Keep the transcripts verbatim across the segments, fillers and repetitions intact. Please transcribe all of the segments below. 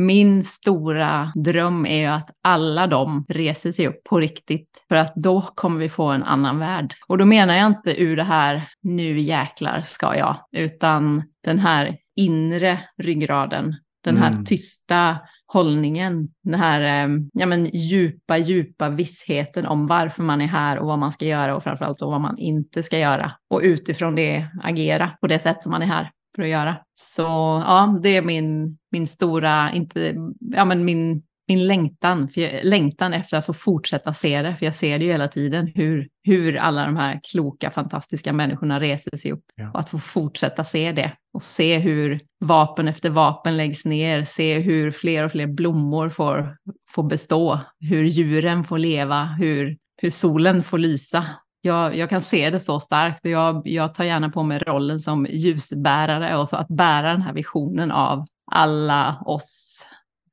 Min stora dröm är ju att alla de reser sig upp på riktigt. För att då kommer vi få en annan värld. Och då menar jag inte ur det här, nu jäklar ska jag. Utan den här inre ryggraden. Den här mm. tysta hållningen. Den här ja, men, djupa, djupa vissheten om varför man är här och vad man ska göra. Och framförallt vad man inte ska göra. Och utifrån det agera på det sätt som man är här för att göra. Så ja, det är min, min stora, inte, ja men min, min längtan, för jag, längtan efter att få fortsätta se det. För jag ser det ju hela tiden hur, hur alla de här kloka, fantastiska människorna reser sig upp. Ja. Och att få fortsätta se det. Och se hur vapen efter vapen läggs ner. Se hur fler och fler blommor får, får bestå. Hur djuren får leva. Hur, hur solen får lysa. Jag, jag kan se det så starkt och jag, jag tar gärna på mig rollen som ljusbärare och så att bära den här visionen av alla oss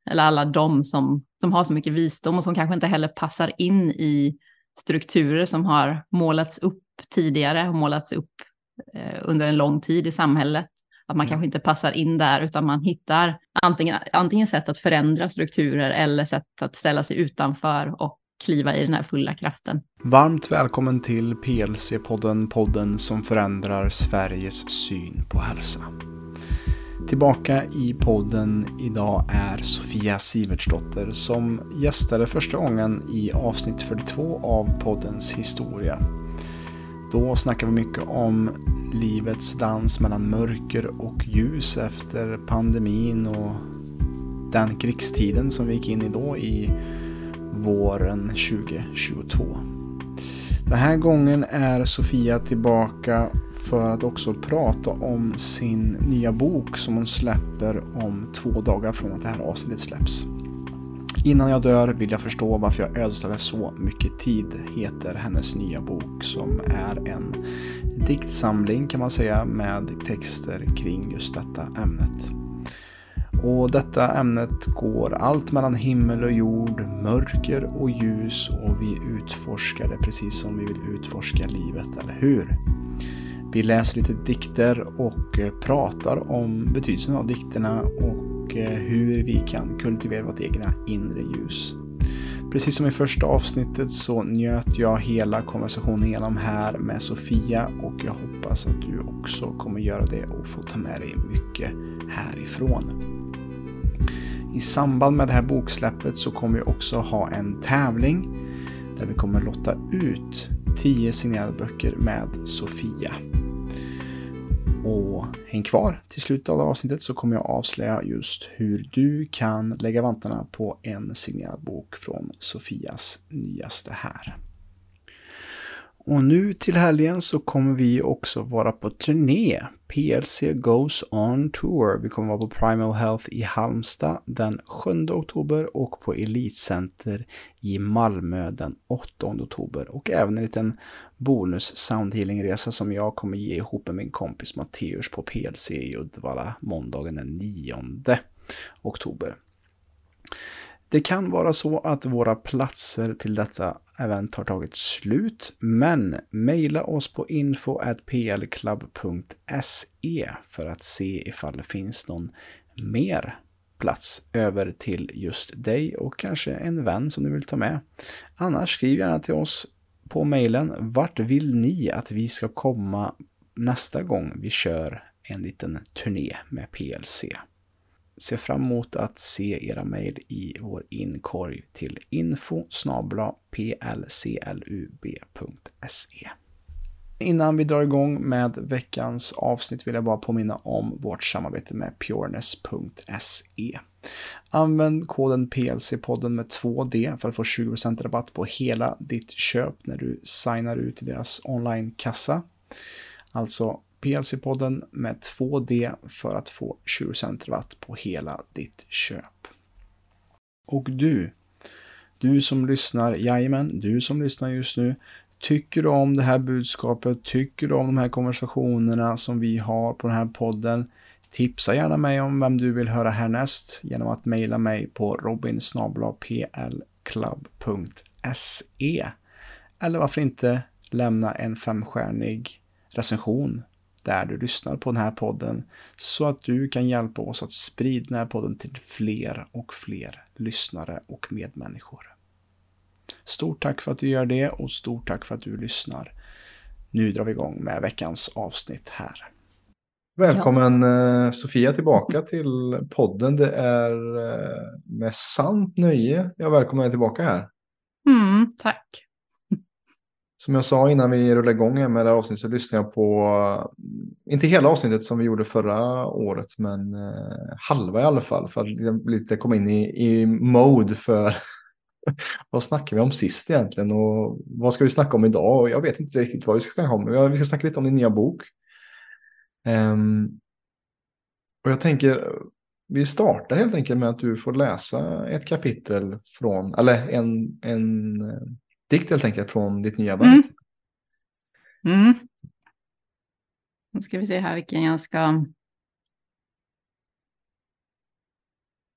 eller alla de som, som har så mycket visdom och som kanske inte heller passar in i strukturer som har målats upp tidigare och målats upp eh, under en lång tid i samhället. Att man mm. kanske inte passar in där utan man hittar antingen, antingen sätt att förändra strukturer eller sätt att ställa sig utanför och kliva i den här fulla kraften. Varmt välkommen till P L C-podden, podden som förändrar Sveriges syn på hälsa. Tillbaka i podden idag är Sofia Sivertsdotter som gästade första gången i avsnitt fyrtiotvå av poddens historia. Då snackar vi mycket om livets dans mellan mörker och ljus efter pandemin och den krigstiden som vi gick in i då i våren tjugohundratjugotvå. Den här gången är Sofia tillbaka för att också prata om sin nya bok som hon släpper om två dagar från att det här avsnittet släpps. Innan jag dör vill jag förstå varför jag ödslade så mycket tid heter hennes nya bok som är en diktsamling kan man säga med texter kring just detta ämnet. Och detta ämnet går allt mellan himmel och jord, mörker och ljus och vi utforskar det precis som vi vill utforska livet, eller hur? Vi läser lite dikter och pratar om betydelsen av dikterna och hur vi kan kultivera vårt egna inre ljus. Precis som i första avsnittet så njöt jag hela konversationen igenom här med Sofia och jag hoppas att du också kommer göra det och få ta med dig mycket härifrån. I samband med det här boksläppet så kommer vi också ha en tävling där vi kommer lotta ut tio signerade böcker med Sofia. Och häng kvar till slutet av avsnittet så kommer jag avslöja just hur du kan lägga vantarna på en signerad bok från Sofias nyaste här. Och nu till helgen så kommer vi också vara på turné. P L C goes on tour. Vi kommer vara på Primal Health i Halmstad den sjunde oktober och på Elitcenter i Malmö den åttonde oktober. Och även en liten bonus soundhealingresa som jag kommer ge ihop med min kompis Matteus på P L C i Uddevalla måndagen den nionde oktober. Det kan vara så att våra platser till detta event har tagit slut, men mejla oss på info at p l club punkt se för att se ifall det finns någon mer plats över till just dig och kanske en vän som du vill ta med. Annars skriv gärna till oss på mejlen, vart vill ni att vi ska komma nästa gång vi kör en liten turné med P L C? Se fram emot att se era mejl i vår inkorg till info snabel-a p l c l u b punkt se. Innan vi drar igång med veckans avsnitt vill jag bara påminna om vårt samarbete med pureness punkt se. Använd koden P L C-podden med två D för att få tjugo procent rabatt på hela ditt köp när du signar ut i deras online-kassa. Alltså P L C-podden med två D för att få tjugo procent rabatt på hela ditt köp. Och du, du som lyssnar, jajamän, du som lyssnar just nu, tycker du om det här budskapet, tycker du om de här konversationerna som vi har på den här podden, tipsa gärna mig om vem du vill höra härnäst genom att mejla mig på robin snabel-a p l club punkt se eller varför inte lämna en femstjärnig recension där du lyssnar på den här podden, så att du kan hjälpa oss att sprida den här podden till fler och fler lyssnare och medmänniskor. Stort tack för att du gör det och stort tack för att du lyssnar. Nu drar vi igång med veckans avsnitt här. Välkommen ja. Sofia tillbaka till podden. Det är med sant nöje jag välkomnar tillbaka här. Mm, tack. Som jag sa innan vi rullade igång med det här avsnittet så lyssnade jag på, inte hela avsnittet som vi gjorde förra året, men halva i alla fall. För att lite komma in i, i mode för vad snackade vi om sist egentligen och vad ska vi snacka om idag? Och jag vet inte riktigt vad vi ska snacka om. Vi ska snacka lite om din nya bok. Um, och jag tänker vi startar helt enkelt med att du får läsa ett kapitel från, eller en, en dikt helt enkelt från ditt nya verk. Mm. Mm. Nu ska vi se här vilken jag ska.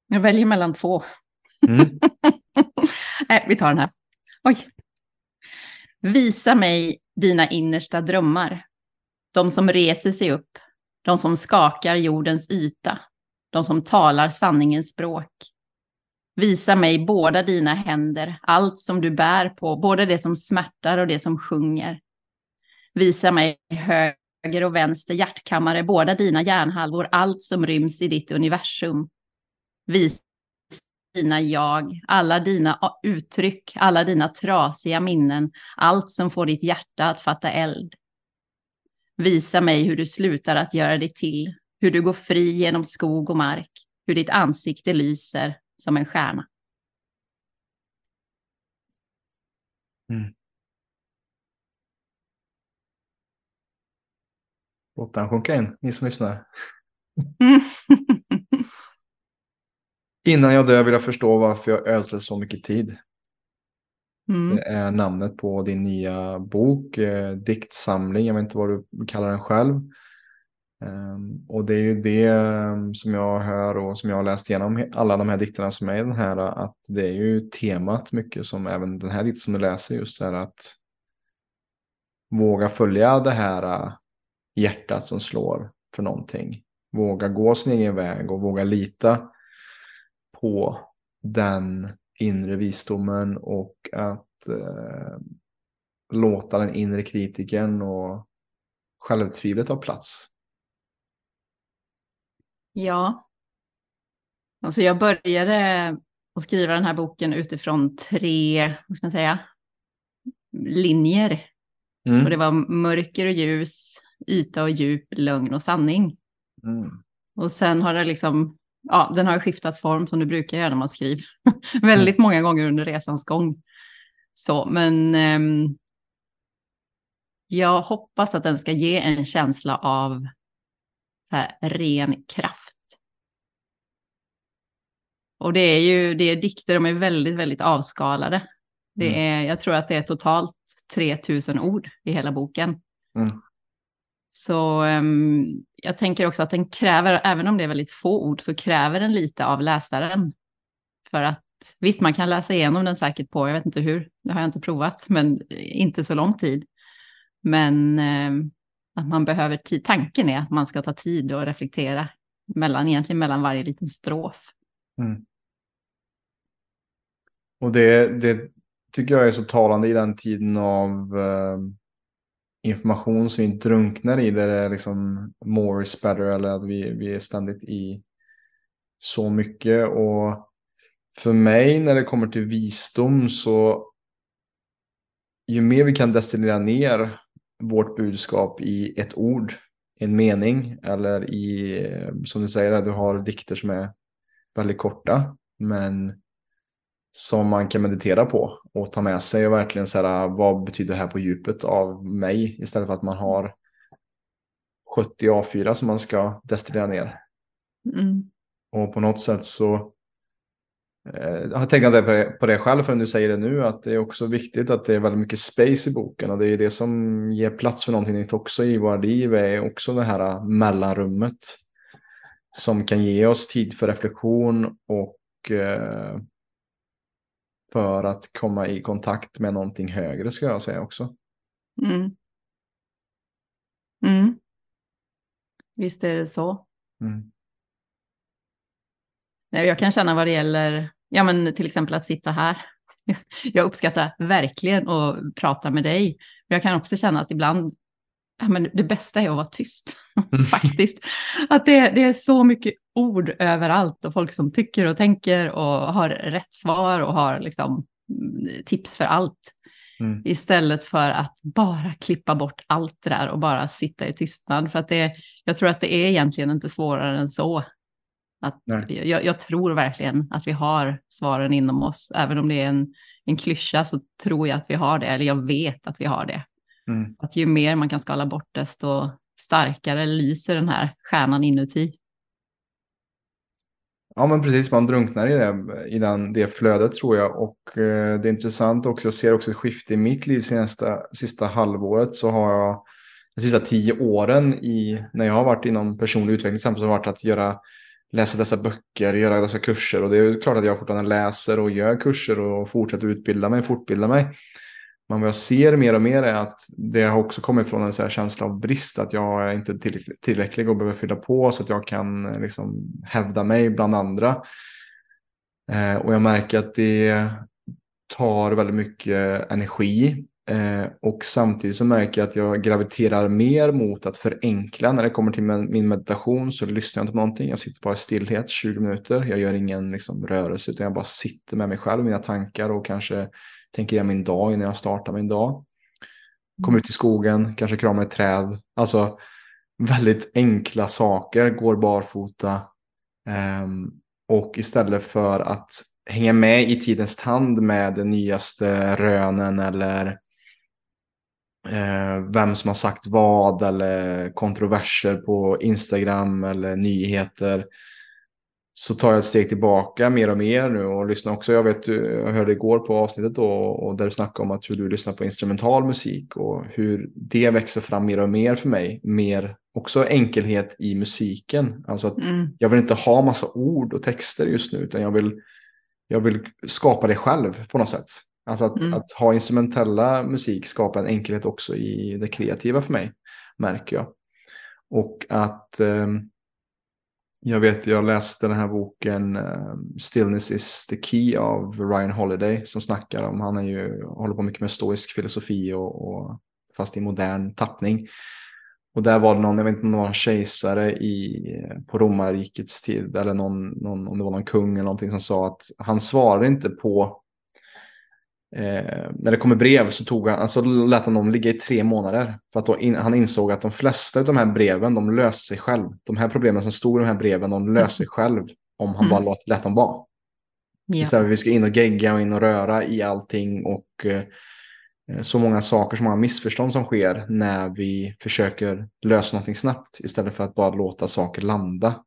Jag väljer mellan två. Mm. Nej, vi tar den här. Oj. Visa mig dina innersta drömmar. De som reser sig upp, de som skakar jordens yta, de som talar sanningens språk. Visa mig båda dina händer, allt som du bär på, både det som smärtar och det som sjunger. Visa mig höger och vänster hjärtkammare, båda dina hjärnhalvor, allt som ryms i ditt universum. Visa dina jag, alla dina uttryck, alla dina trasiga minnen, allt som får ditt hjärta att fatta eld. Visa mig hur du slutar att göra dig till, hur du går fri genom skog och mark, hur ditt ansikte lyser som en stjärna. Mm. Låt den sjunka in, ni som lyssnar. Mm. Innan jag dör vill jag förstå varför jag ödslade så mycket tid. Mm. Det är namnet på din nya bok, eh, diktsamling, jag vet inte vad du kallar den själv. Um, och det är ju det som jag hör och som jag har läst igenom alla de här dikterna som är i den här, att det är ju temat mycket som även den här dikt som du läser just är att våga följa det här hjärtat som slår för någonting. Våga gå sin egen väg och våga lita på den inre visdomen och att eh, låta den inre kritiken och självtvivlet ta plats. Ja. Alltså jag började att skriva den här boken utifrån tre, vad ska man säga, linjer. Mm. Och det var mörker och ljus, yta och djup, lögn och sanning. Mm. Och sen har det liksom... Ja, den har skiftat form som du brukar göra när man skriver. Väldigt många gånger under resans gång. Så, men eh, jag hoppas att den ska ge en känsla av så här, ren kraft. Och det är ju, det är dikter, de är väldigt, väldigt avskalade. Det är, jag tror att det är totalt tre tusen ord i hela boken. Mm. Så um, jag tänker också att den kräver, även om det är väldigt få ord, så kräver den lite av läsaren. För att visst, man kan läsa igenom den säkert på, jag vet inte hur, det har jag inte provat, men inte så lång tid. Men um, att man behöver tid, tanken är att man ska ta tid och reflektera mellan, egentligen mellan varje liten strof. Mm. Och det, det tycker jag är så talande i den tiden av... Uh... information som vi drunknar i där det är liksom more is better, eller att vi, vi är ständigt i så mycket. Och för mig när det kommer till visdom, så ju mer vi kan destillera ner vårt budskap i ett ord, en mening, eller i, som du säger, du har dikter som är väldigt korta men som man kan meditera på och ta med sig och verkligen säga vad betyder det här på djupet av mig, istället för att man har sjuttio A fyra som man ska destillera ner. Mm. Och på något sätt så eh, jag har tänkt på det, på det själv förrän du säger det nu, att det är också viktigt att det är väldigt mycket space i boken, och det är det som ger plats för någonting nytt också i våra liv, är också det här mellanrummet som kan ge oss tid för reflektion och eh, för att komma i kontakt med någonting högre, ska jag säga också. Mm. Mm. Visst är det så. Mm. Jag kan känna vad det gäller, ja, men till exempel att sitta här. Jag uppskattar verkligen att prata med dig. Men jag kan också känna att ibland, ja, men det bästa är att vara tyst. Faktiskt. Att det, det är så mycket ord överallt och folk som tycker och tänker och har rätt svar och har liksom tips för allt. Mm. Istället för att bara klippa bort allt det där och bara sitta i tystnad. För att det, jag tror att det är egentligen inte svårare än så. Att jag, jag tror verkligen att vi har svaren inom oss. Även om det är en, en klyscha så tror jag att vi har det. Eller jag vet att vi har det. Mm. Att ju mer man kan skala bort desto starkare lyser den här stjärnan inuti. Ja, men precis, man drunknar i det, i den, det flödet tror jag. Och eh, det är intressant också, jag ser också ett skifte i mitt liv senaste, sista halvåret. Så har jag de sista tio åren i, när jag har varit inom personlig utveckling samtidigt har varit att göra, läsa dessa böcker, göra dessa kurser. Och det är klart att jag fortfarande läser och gör kurser och fortsätter utbilda mig, fortbilda mig. Men vad jag ser mer och mer är att det har också kommit från en så här känsla av brist. Att jag är inte tillräcklig och behöver fylla på så att jag kan liksom hävda mig bland andra. Eh, och jag märker att det tar väldigt mycket energi. Eh, och samtidigt så märker jag att jag graviterar mer mot att förenkla. När det kommer till min meditation så lyssnar jag inte på någonting. Jag sitter bara i stillhet tjugo minuter. Jag gör ingen liksom rörelse utan jag bara sitter med mig själv, mina tankar och kanske... tänker jag min dag innan jag startar min dag. Kommer ut i skogen. Kanske kramar ett träd. Alltså väldigt enkla saker. Går barfota. Um, och istället för att hänga med i tidens tand med den nyaste rönen. Eller uh, vem som har sagt vad. Eller kontroverser på Instagram. Eller nyheter. Så tar jag ett steg tillbaka mer och mer nu och lyssnar också. Jag vet, jag hörde igår på avsnittet då, och där du snackade om att hur du lyssnar på instrumental musik och hur det växer fram mer och mer för mig. Mer också enkelhet i musiken. Alltså att mm. jag vill inte ha massa ord och texter just nu utan jag vill, jag vill skapa det själv på något sätt. Alltså att, mm. att ha instrumentella musik skapar en enkelhet också i det kreativa för mig, märker jag. Och att... Eh, Jag vet, jag läste den här boken Stillness is the Key av Ryan Holiday som snackar om, han är ju, håller på mycket med stoisk filosofi och, och fast i modern tappning. Och där var det någon, jag vet inte om det var en kejsare i, på romarrikets tid eller någon, någon, om det var någon kung eller någonting som sa att han svarade inte på, eh, när det kommer brev så tog han, alltså lät han dem ligga i tre månader för att då in, han insåg att de flesta av de här breven de löser sig själv, de här problemen som stod i de här breven de löser sig själv om han mm. bara låt, lät dem vara ja. Istället för att vi ska in och gegga och in och röra i allting och eh, så många saker, så många missförstånd som sker när vi försöker lösa någonting snabbt istället för att bara låta saker landa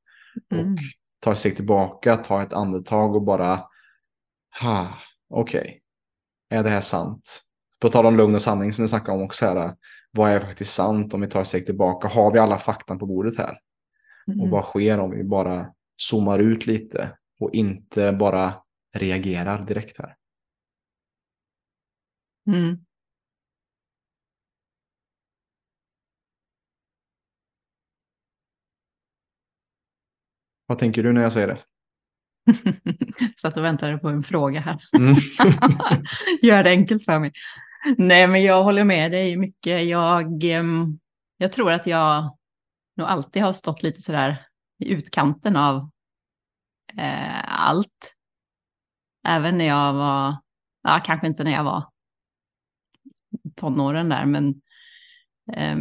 mm. och ta ett steg tillbaka, ta ett andetag och bara ha, okej okay. Är det här sant? På tal om lugn och sanning som vi snackade om också här. Vad är faktiskt sant om vi tar sig tillbaka? Har vi alla faktan på bordet här? Mm. Och vad sker om vi bara zoomar ut lite och inte bara reagerar direkt här? Mm. Vad tänker du när jag säger det? Satt och väntade på en fråga här. Mm. Gör det enkelt för mig. Nej, men jag håller med dig mycket. Jag, jag tror att jag nog alltid har stått lite sådär i utkanten av eh, allt. Även när jag var, ja, kanske inte när jag var tonåren där, men eh,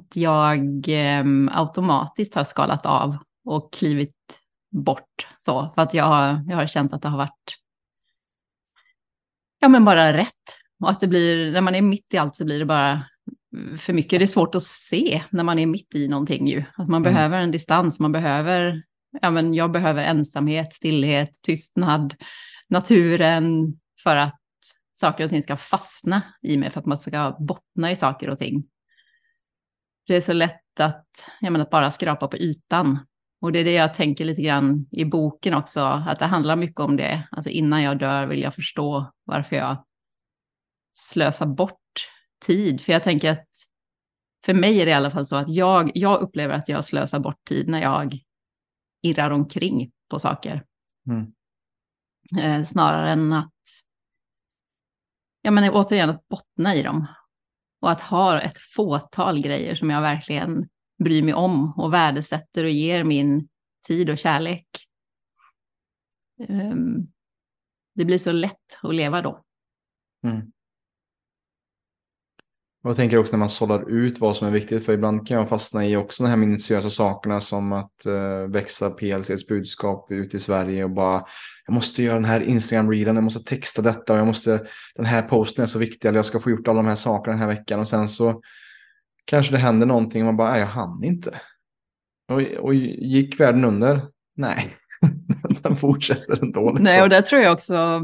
att jag eh, automatiskt har skalat av och klivit bort så för att jag har, jag har känt att det har varit ja men bara rätt och att det blir, när man är mitt i allt så blir det bara för mycket, det är svårt att se när man är mitt i någonting ju, att man mm. behöver en distans, man behöver ja men jag behöver ensamhet, stillhet, tystnad, naturen för att saker och ting ska fastna i mig, för att man ska bottna i saker och ting. Det är så lätt att, jag menar, att bara skrapa på ytan. Och det är det jag tänker lite grann i boken också. Att det handlar mycket om det. Alltså innan jag dör vill jag förstå varför jag slösar bort tid. För jag tänker att för mig är det i alla fall så att jag, jag upplever att jag slösar bort tid när jag irrar omkring på saker. Mm. Eh, snarare än att, ja men återigen att bottna i dem. Och att ha ett fåtal grejer som jag verkligen bryr mig om och värdesätter och ger min tid och kärlek. Eh, det blir så lätt att leva då. Mm. Och jag tänker också när man sållar ut vad som är viktigt, för ibland kan jag fastna i också de här minutiösa sakerna som att eh, växa P L C:s budskap ut i Sverige och bara, jag måste göra den här Instagram-readen, jag måste texta detta och jag måste, den här posten är så viktig, eller jag ska få gjort alla de här sakerna den här veckan, och sen så kanske det händer någonting och man bara, jag hann inte. Och, och gick världen under? Nej, den fortsätter ändå. Liksom. Nej, och det tror jag också.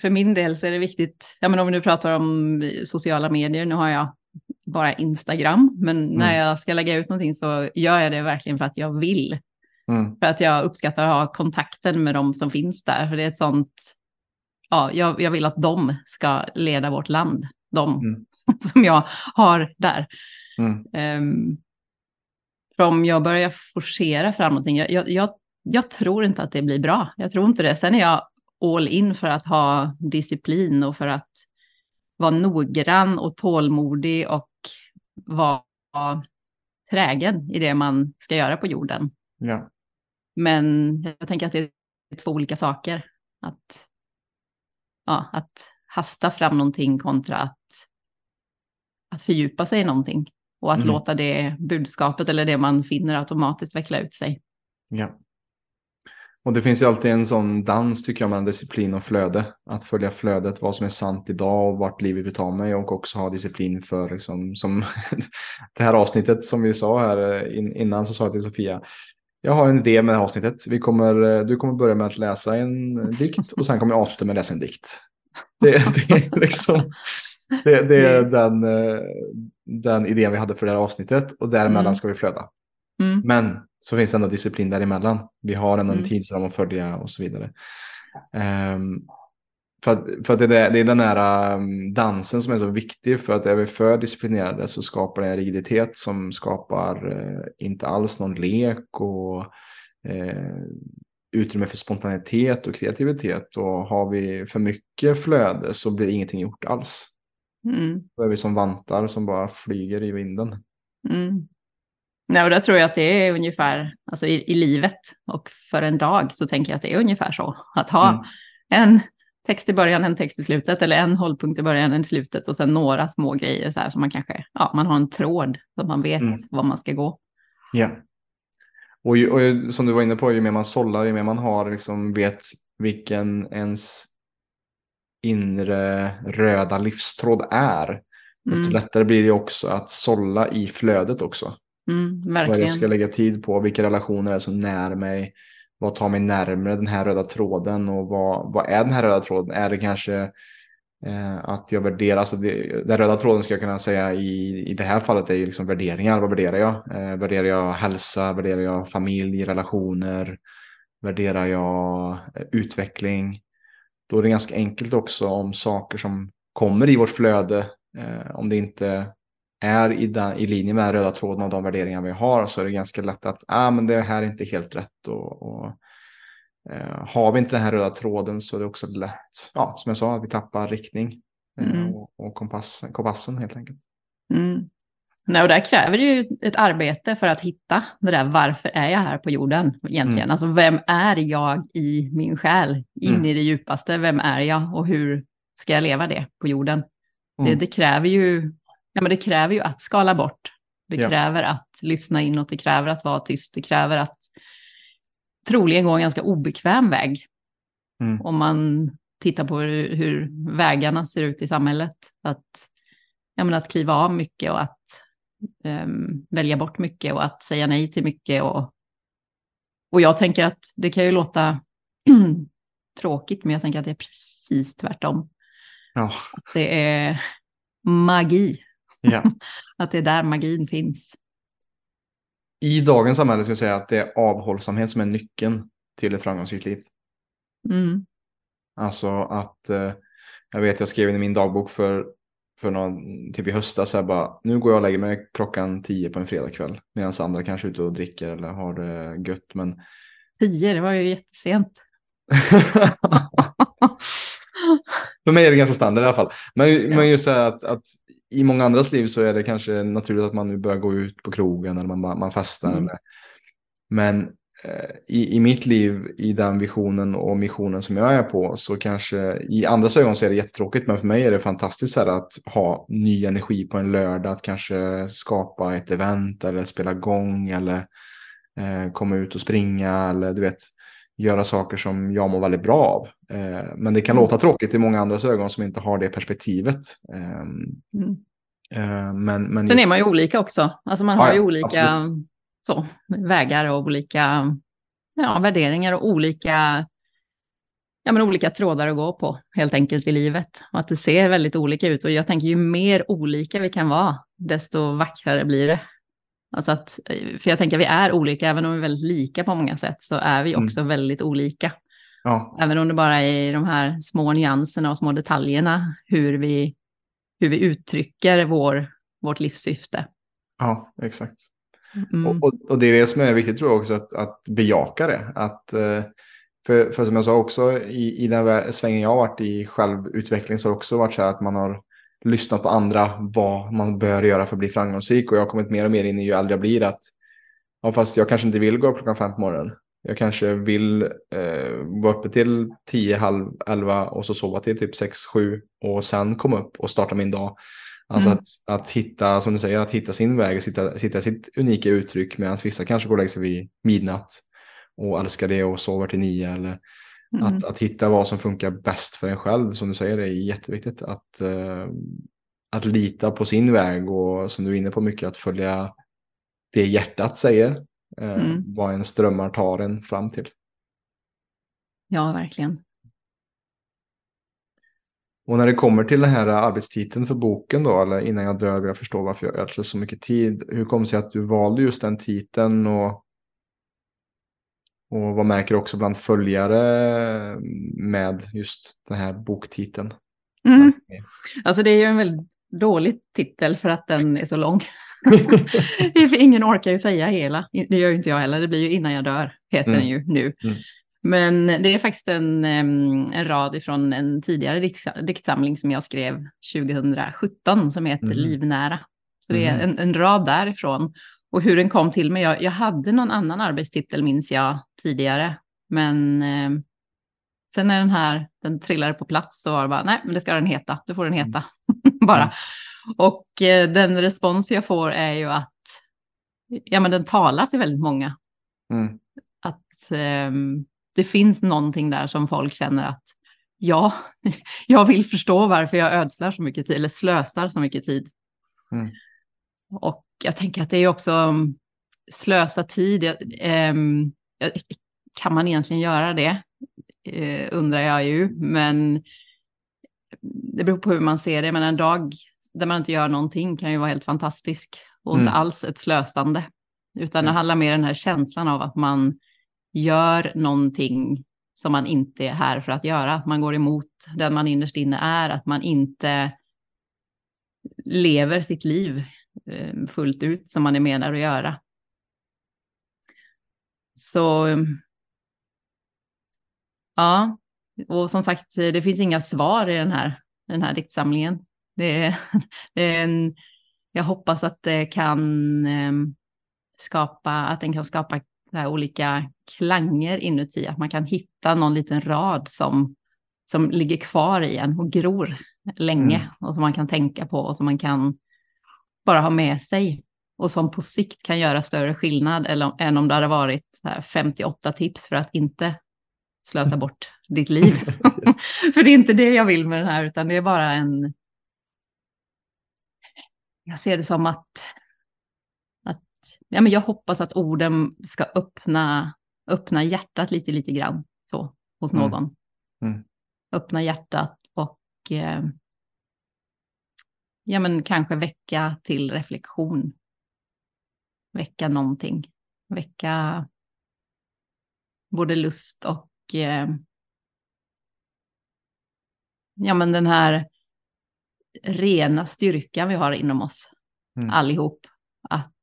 För min del så är det viktigt, ja, men om vi nu pratar om sociala medier, nu har jag bara Instagram, men mm. när jag ska lägga ut någonting så gör jag det verkligen för att jag vill. Mm. För att jag uppskattar att ha kontakten med de som finns där. För det är ett sånt, ja, jag, jag vill att de ska leda vårt land, de mm. som jag har där. Mm. Um, för om jag börjar forcera fram någonting, jag, jag, jag, jag tror inte att det blir bra. Jag tror inte det. Sen är jag all in för att ha disciplin och för att vara noggrann och tålmodig och vara trägen i det man ska göra på jorden. Ja. Men jag tänker att det är två olika saker. Att, ja, att hasta fram någonting kontra att, att fördjupa sig i någonting. Och att mm. låta det budskapet eller det man finner automatiskt veckla ut sig. Ja. Och det finns ju alltid en sån dans, tycker jag, mellan disciplin och flöde. Att följa flödet, vad som är sant idag och vart livet vill ta mig. Och också ha disciplin för, liksom, som det här avsnittet som vi sa här in, innan, så sa jag till Sofia, jag har en idé med det här avsnittet. Vi kommer, du kommer börja med att läsa en dikt och sen kommer jag avsluta med att läsa en dikt. Det, det är liksom... Det, det är den, den idén vi hade för det här avsnittet. Och däremellan mm. ska vi flöda. Mm. Men... så finns det ändå disciplin däremellan. Vi har ändå en mm. tidsram att följa och så vidare. Um, för att, för att det, är, det är den här dansen som är så viktig. För att är vi för disciplinerade så skapar det en rigiditet som skapar eh, inte alls någon lek. Och eh, utrymme för spontanitet och kreativitet. Och har vi för mycket flöde så blir ingenting gjort alls. Mm. Då är vi som vantar som bara flyger i vinden. Mm. Nej, och där tror jag att det är ungefär, alltså i, i livet och för en dag så tänker jag att det är ungefär så. Att ha mm. en text i början, en text i slutet, eller en hållpunkt i början, en i slutet och sen några små grejer så här som man kanske, ja, man har en tråd så man vet mm. var man ska gå. Ja, och, och som du var inne på, ju mer man sållar, ju mer man har, liksom vet vilken ens inre röda livstråd är, desto mm. lättare blir det också att sålla i flödet också. Mm, vad jag ska lägga tid på, vilka relationer är som när mig, vad tar mig närmare den här röda tråden, och vad, vad är den här röda tråden? Är det kanske eh, att jag värderar, alltså det, den röda tråden ska jag kunna säga i, i det här fallet är ju liksom värderingar, vad värderar jag? Eh, värderar jag hälsa, värderar jag familj, relationer, värderar jag eh, utveckling? Då är det ganska enkelt också om saker som kommer i vårt flöde, eh, om det inte är i, den, i linje med den röda tråden av de värderingar vi har, så är det ganska lätt att ah, men det här är inte helt rätt, och, och eh, har vi inte den här röda tråden så är det också lätt, ja, som jag sa, att vi tappar riktning eh, mm. och, och kompassen, kompassen helt enkelt. Mm. Nej, och där kräver det ju ett arbete för att hitta det där, varför är jag här på jorden egentligen? Mm. Alltså vem är jag i min själ, in mm. i det djupaste, vem är jag och hur ska jag leva det på jorden? Mm. Det, det kräver ju Ja, men det kräver ju att skala bort. Det ja. kräver att lyssna inåt. Det kräver att vara tyst. Det kräver att troligen gå en ganska obekväm väg. Mm. Om man tittar på hur, hur vägarna ser ut i samhället. Att, ja, men att kliva av mycket och att um, välja bort mycket och att säga nej till mycket. Och, och jag tänker att det kan ju låta tråkigt, men jag tänker att det är precis tvärtom. Ja. Att det är magi. Ja. Att det är där magin finns. I dagens samhälle ska jag säga att det är avhållsamhet som är nyckeln till ett framgångsrikt liv. Mm. Alltså att, jag vet, jag skrev in i min dagbok för för någon, typ i höstas, så här bara, nu går jag och lägger mig klockan tio på en fredagkväll, medan andra kanske är ute och dricker eller har det gött, men... tio, det var ju jättesent. För mig är det ganska standard i alla fall. Men, ja. men just så här att, att i många andras liv så är det kanske naturligt att man nu börjar gå ut på krogen eller man, man festar. Mm. Eller. Men eh, i, i mitt liv, i den visionen och missionen som jag är på, så kanske i andras ögon så är det jättetråkigt. Men för mig är det fantastiskt så här att ha ny energi på en lördag, att kanske skapa ett event eller spela gång eller eh, komma ut och springa eller du vet... göra saker som jag mår väldigt bra av. Eh, men det kan mm. låta tråkigt i många andras ögon som inte har det perspektivet. Eh, mm. eh, men, men Sen just... är man ju olika också. Alltså man ja, har ju olika så, vägar och olika ja, värderingar och olika, ja, men olika trådar att gå på helt enkelt i livet. Och att det ser väldigt olika ut. Och jag tänker ju mer olika vi kan vara, desto vackrare blir det. Alltså att, för jag tänker att vi är olika, även om vi är väldigt lika på många sätt så är vi också mm. väldigt olika. Ja. Även om det bara är de här små nyanserna och små detaljerna hur vi, hur vi uttrycker vår, vårt livssyfte. Ja, exakt. Mm. Och, och, och det är det som är viktigt tror jag också, att, att bejaka det. Att, för, för som jag sa också, i, i den svängen jag har varit i självutveckling så har det också varit så här att man har lyssnat på andra vad man bör göra för att bli framgångsrik, och jag har kommit mer och mer in i ju äldre jag blir att ja, fast jag kanske inte vill gå upp klockan fem på morgonen, jag kanske vill eh, vara uppe till tio, halv elva och så sova till typ sex, sju och sen komma upp och starta min dag. Alltså mm. att, att hitta, som du säger, att hitta sin väg och sitta, sitta sitt unika uttryck, medan vissa kanske går och lägger sig vid midnatt och älskar det och sover till nio eller Mm. Att, att hitta vad som funkar bäst för en själv, som du säger, det är jätteviktigt att, eh, att lita på sin väg och som du är inne på mycket, att följa det hjärtat säger, eh, mm. vad ens drömmar tar en fram till. Ja, verkligen. Och när det kommer till den här arbetstiteln för boken då, eller innan jag dör vill jag förstå varför jag ödslade så mycket tid, hur kom det sig att du valde just den titeln? Och Och vad märker du också bland följare med just den här boktiteln? Mm. Alltså det är ju en väldigt dålig titel för att den är så lång. Ingen orkar ju säga hela. Det gör ju inte jag heller. Det blir ju innan jag dör, heter mm. den ju nu. Mm. Men det är faktiskt en, en rad ifrån en tidigare diktsamling som jag skrev tjugosjutton som heter mm. Livnära. Så det är en, en rad därifrån. Och hur den kom till mig, jag, jag hade någon annan arbetstitel minns jag tidigare. Men eh, sen när den här, den trillade på plats så var det bara, nej men det ska den heta, du får den heta. bara. Mm. Och eh, den respons jag får är ju att, ja men den talar till väldigt många. Mm. Att eh, det finns någonting där som folk känner att, ja, jag vill förstå varför jag ödslar så mycket tid, eller slösar så mycket tid. Mm. Och jag tänker att det är också slösa tid. Eh, kan man egentligen göra det? Eh, undrar jag ju. Men det beror på hur man ser det. Men en dag där man inte gör någonting kan ju vara helt fantastisk. Och mm. inte alls ett slösande. Utan det handlar mer om den här känslan av att man gör någonting som man inte är här för att göra. Att man går emot den man innerst inne är. Att man inte lever sitt liv fullt ut som man är menar att göra. Så ja, och som sagt det finns inga svar i den här den här diktsamlingen. Det är, det är en, jag hoppas att det kan skapa att den kan skapa olika klanger inuti, att man kan hitta någon liten rad som som ligger kvar i en och gror länge mm. och som man kan tänka på och som man kan bara ha med sig och som på sikt kan göra större skillnad eller, än om det hade varit femtioåtta tips för att inte slösa bort ditt liv. För det är inte det jag vill med den här, utan det är bara en... Jag ser det som att, att ja, men jag hoppas att orden ska öppna, öppna hjärtat lite, lite grann så, hos någon. Mm. Mm. Öppna hjärtat och... Eh, Ja, men kanske väcka till reflektion. Väcka någonting. Väcka både lust och eh, ja, men den här rena styrkan vi har inom oss mm. allihop. Att,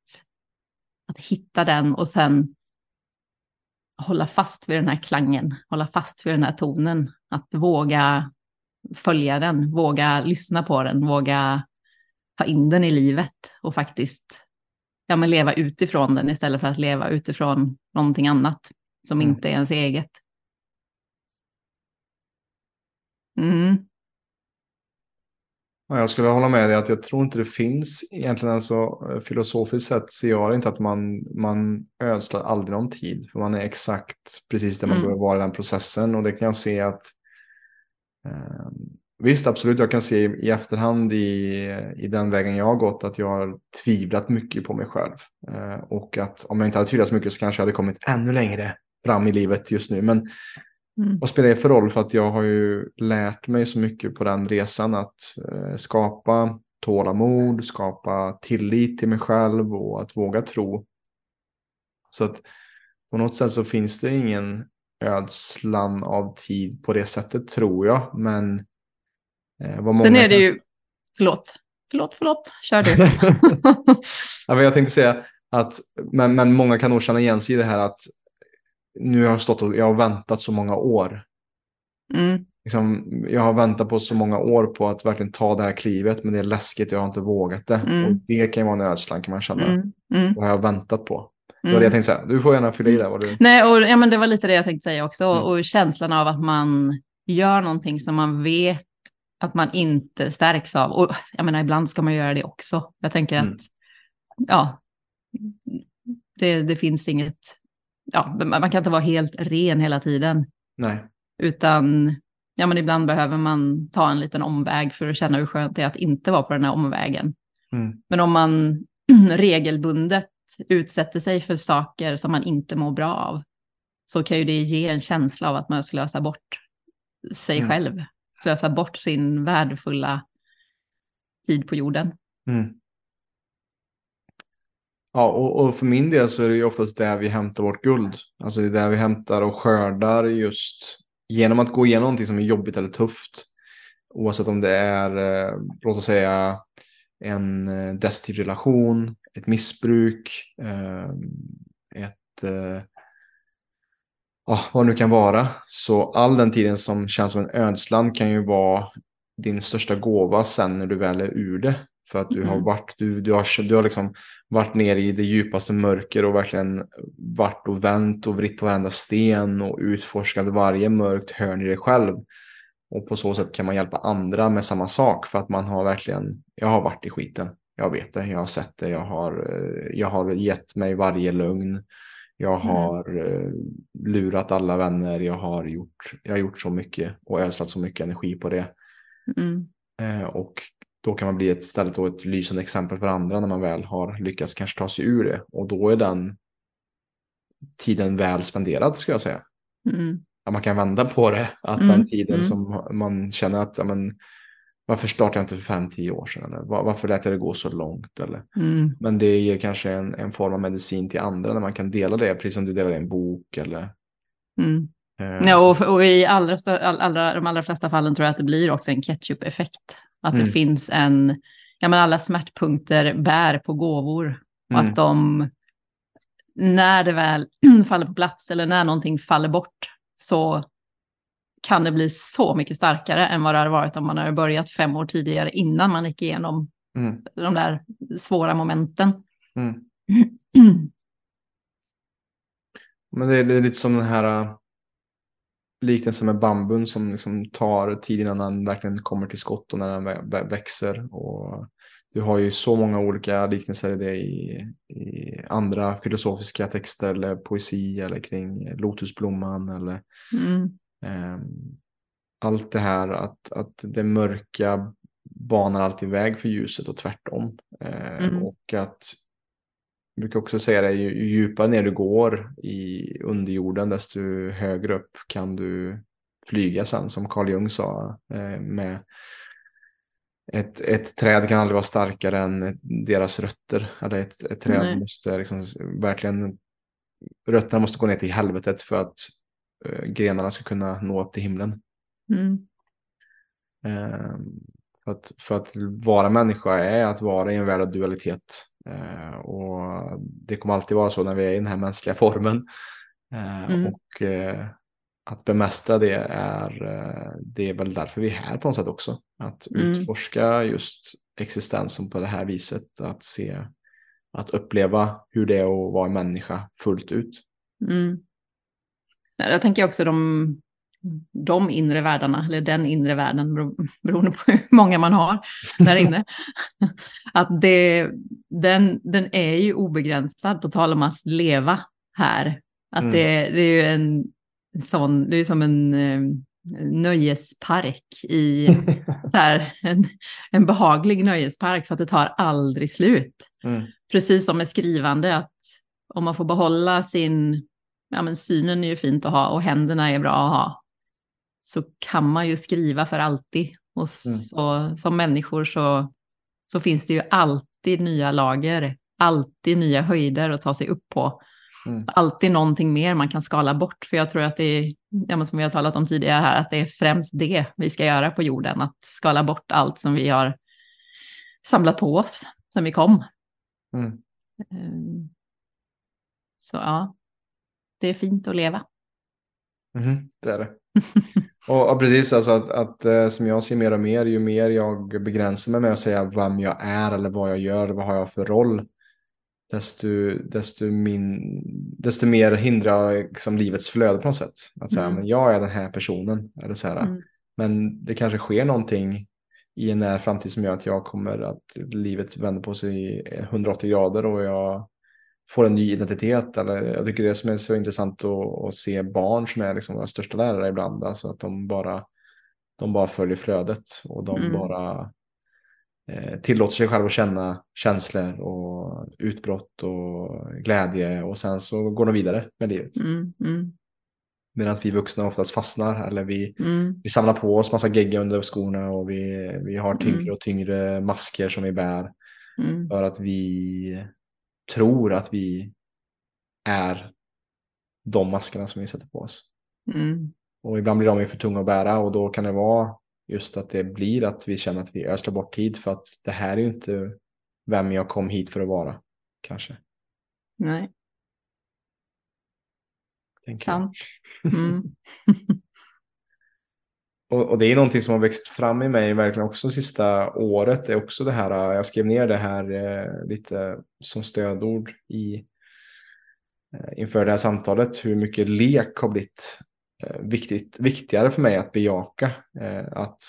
att hitta den och sen hålla fast vid den här klangen, hålla fast vid den här tonen. Att våga följa den, våga lyssna på den, våga ta in den i livet och faktiskt ja, men leva utifrån den istället för att leva utifrån någonting annat som mm. inte är ens eget. Mm. Jag skulle hålla med dig att jag tror inte det finns egentligen, alltså filosofiskt sett ser jag inte att man, man ödslar aldrig någon tid, för man är exakt precis där man mm. bör vara i den processen. Och det kan jag se att eh, visst, absolut, jag kan se i efterhand i, i den vägen jag har gått att jag har tvivlat mycket på mig själv eh, och att om jag inte hade tvivlat så mycket så kanske jag hade kommit ännu längre fram i livet just nu, men Mm. vad spelar det för roll, för att jag har ju lärt mig så mycket på den resan att eh, skapa tålamod, skapa tillit till mig själv och att våga tro. Så att på något sätt så finns det ingen ödslan av tid på det sättet, tror jag. Men eh, vad många... Sen är det ju, förlåt, förlåt, förlåt, kör du. Ja, men jag tänkte säga att, men, men många kan nog känna igen sig i det här att nu har jag stått och jag har väntat så många år. Mm. Liksom, jag har väntat på så många år på att verkligen ta det här klivet, men det är läskigt, jag har inte vågat det. Mm. Och det kan ju vara en ödslan, kan man känna. Mm. Mm. Vad har jag väntat på? Det var mm. det jag tänkte säga. Du får gärna fylla i det. Var du... Nej, och, ja, men det var lite det jag tänkte säga också. Mm. Och känslan av att man gör någonting som man vet att man inte stärks av. Och jag menar, ibland ska man göra det också. Jag tänker mm. att ja, det, det finns inget... Ja, man kan inte vara helt ren hela tiden. Nej. Utan ja, men ibland behöver man ta en liten omväg för att känna hur skönt det är att inte vara på den här omvägen. Mm. Men om man regelbundet utsätter sig för saker som man inte mår bra av, så kan ju det ge en känsla av att man slösar bort sig mm. själv. Slösar bort sin värdefulla tid på jorden. Mm. Ja, och, och för min del så är det ju oftast där vi hämtar vårt guld. Alltså det är där vi hämtar och skördar, just genom att gå igenom någonting som är jobbigt eller tufft. Oavsett om det är, eh, låt oss säga, en destruktiv relation, ett missbruk, eh, ett... Eh, oh, vad det nu kan vara. Så all den tiden som känns som en ödslan kan ju vara din största gåva sen när du väl är ur det. För att du har varit, du, du har, du har liksom varit ner i det djupaste mörker och verkligen varit och vänt och vritt på varenda sten och utforskat varje mörkt hörn i dig själv. Och på så sätt kan man hjälpa andra med samma sak, för att man har verkligen, jag har varit i skiten, jag vet det, jag har sett det, jag har, jag har gett mig varje lögn, jag har mm. lurat alla vänner, jag har gjort, jag har gjort så mycket och ödslat så mycket energi på det. Mm. Och då kan man bli ett stället och ett lysande exempel för andra när man väl har lyckats kanske ta sig ur det. Och då är den tiden väl spenderad, skulle jag säga. Mm. Att man kan vända på det. Att mm. den tiden mm. som man känner att, ja, men, varför startade jag inte för fem, tio år sedan? Eller var, varför lät jag det gå så långt? Eller? Mm. Men det ger kanske en, en form av medicin till andra när man kan dela det. Precis som du delar i en bok. Eller... Mm. Eh, ja, och, och i allra, allra, de allra flesta fallen tror jag att det blir också en ketchup-effekt. Att det mm. finns en, ja men alla smärtpunkter bär på gåvor. Och mm. att de, när det väl faller på plats eller när någonting faller bort, så kan det bli så mycket starkare än vad det har varit om man har börjat fem år tidigare innan man gick igenom mm. de där svåra momenten. Mm. Men det är, det är lite som den här... liknelsen med bambun som liksom tar tid innan den verkligen kommer till skott och när den växer. Och du har ju så många olika liknelser i det i, i andra filosofiska texter eller poesi eller kring lotusblomman eller mm. eh, allt det här att, att det mörka banar alltid väg för ljuset och tvärtom. Eh, mm. Och att jag brukar också säga det, ju, ju djupare ner du går i underjorden, desto högre upp kan du flyga sen, som Carl Jung sa. Eh, med ett, ett träd kan aldrig vara starkare än deras rötter. Eller ett, ett träd Nej. måste liksom verkligen, rötterna måste gå ner till helvetet för att eh, grenarna ska kunna nå upp till himlen. Mm. Eh, För att, för att vara människa är att vara i en värld av dualitet. Eh, och det kommer alltid vara så när vi är i den här mänskliga formen. Eh, mm. Och eh, att bemästra det är, det är väl därför vi är här på något sätt också. Att mm. utforska just existensen på det här viset. Att se, att uppleva hur det är att vara en människa fullt ut. Mm. Jag tänker också de, de inre världarna, eller den inre världen, beroende på hur många man har där inne. Att det, den, den är ju obegränsad, på tal om att leva här. Att mm. det, det är ju en sån, det är som en eh, nöjespark i så här, en, en behaglig nöjespark, för att det tar aldrig slut. Mm. Precis som med skrivande, att om man får behålla sin, ja men synen är ju fint att ha och händerna är bra att ha, så kan man ju skriva för alltid. Och så, mm. som människor så, så finns det ju alltid nya lager, alltid nya höjder att ta sig upp på. Mm. Alltid någonting mer man kan skala bort. För jag tror att det är, ja, som vi har talat om tidigare här, att det är främst det vi ska göra på jorden. Att skala bort allt som vi har samlat på oss sen vi kom. Mm. Så ja, det är fint att leva. Mm, det är det. och, och precis, alltså att, att som jag ser mer och mer, ju mer jag begränsar mig med att säga vem jag är eller vad jag gör, vad har jag för roll, desto, desto, min, desto mer hindrar liksom livets flöde på något sätt. Att säga, mm. men jag är den här personen. Eller så här. Mm. Men det kanske sker någonting i en när framtid som gör att jag kommer att livet vänder på sig hundraåttio grader och jag får en ny identitet. Eller, jag tycker det som är så intressant att, att se barn som är liksom våra största lärare ibland. Alltså att de bara, de bara följer flödet och de mm. bara... tillåter sig själv att känna känslor och utbrott och glädje, och sen så går de vidare med livet. Mm, mm. Medan vi vuxna oftast fastnar, eller vi, mm. vi samlar på oss massa gegga under skorna och vi, vi har tyngre mm. och tyngre masker som vi bär mm. för att vi tror att vi är de maskerna som vi sätter på oss. Mm. Och ibland blir de ju för tunga att bära, och då kan det vara just att det blir att vi känner att vi ödslar bort tid, för att det här är ju inte vem jag kom hit för att vara, kanske. Nej. Tänker sant. Mm. och, och det är någonting som har växt fram i mig verkligen också sista året. Är också det här, jag skrev ner det här eh, lite som stödord i, eh, inför det här samtalet. Hur mycket lek har blivit Viktigt, viktigare för mig att bejaka. Eh, att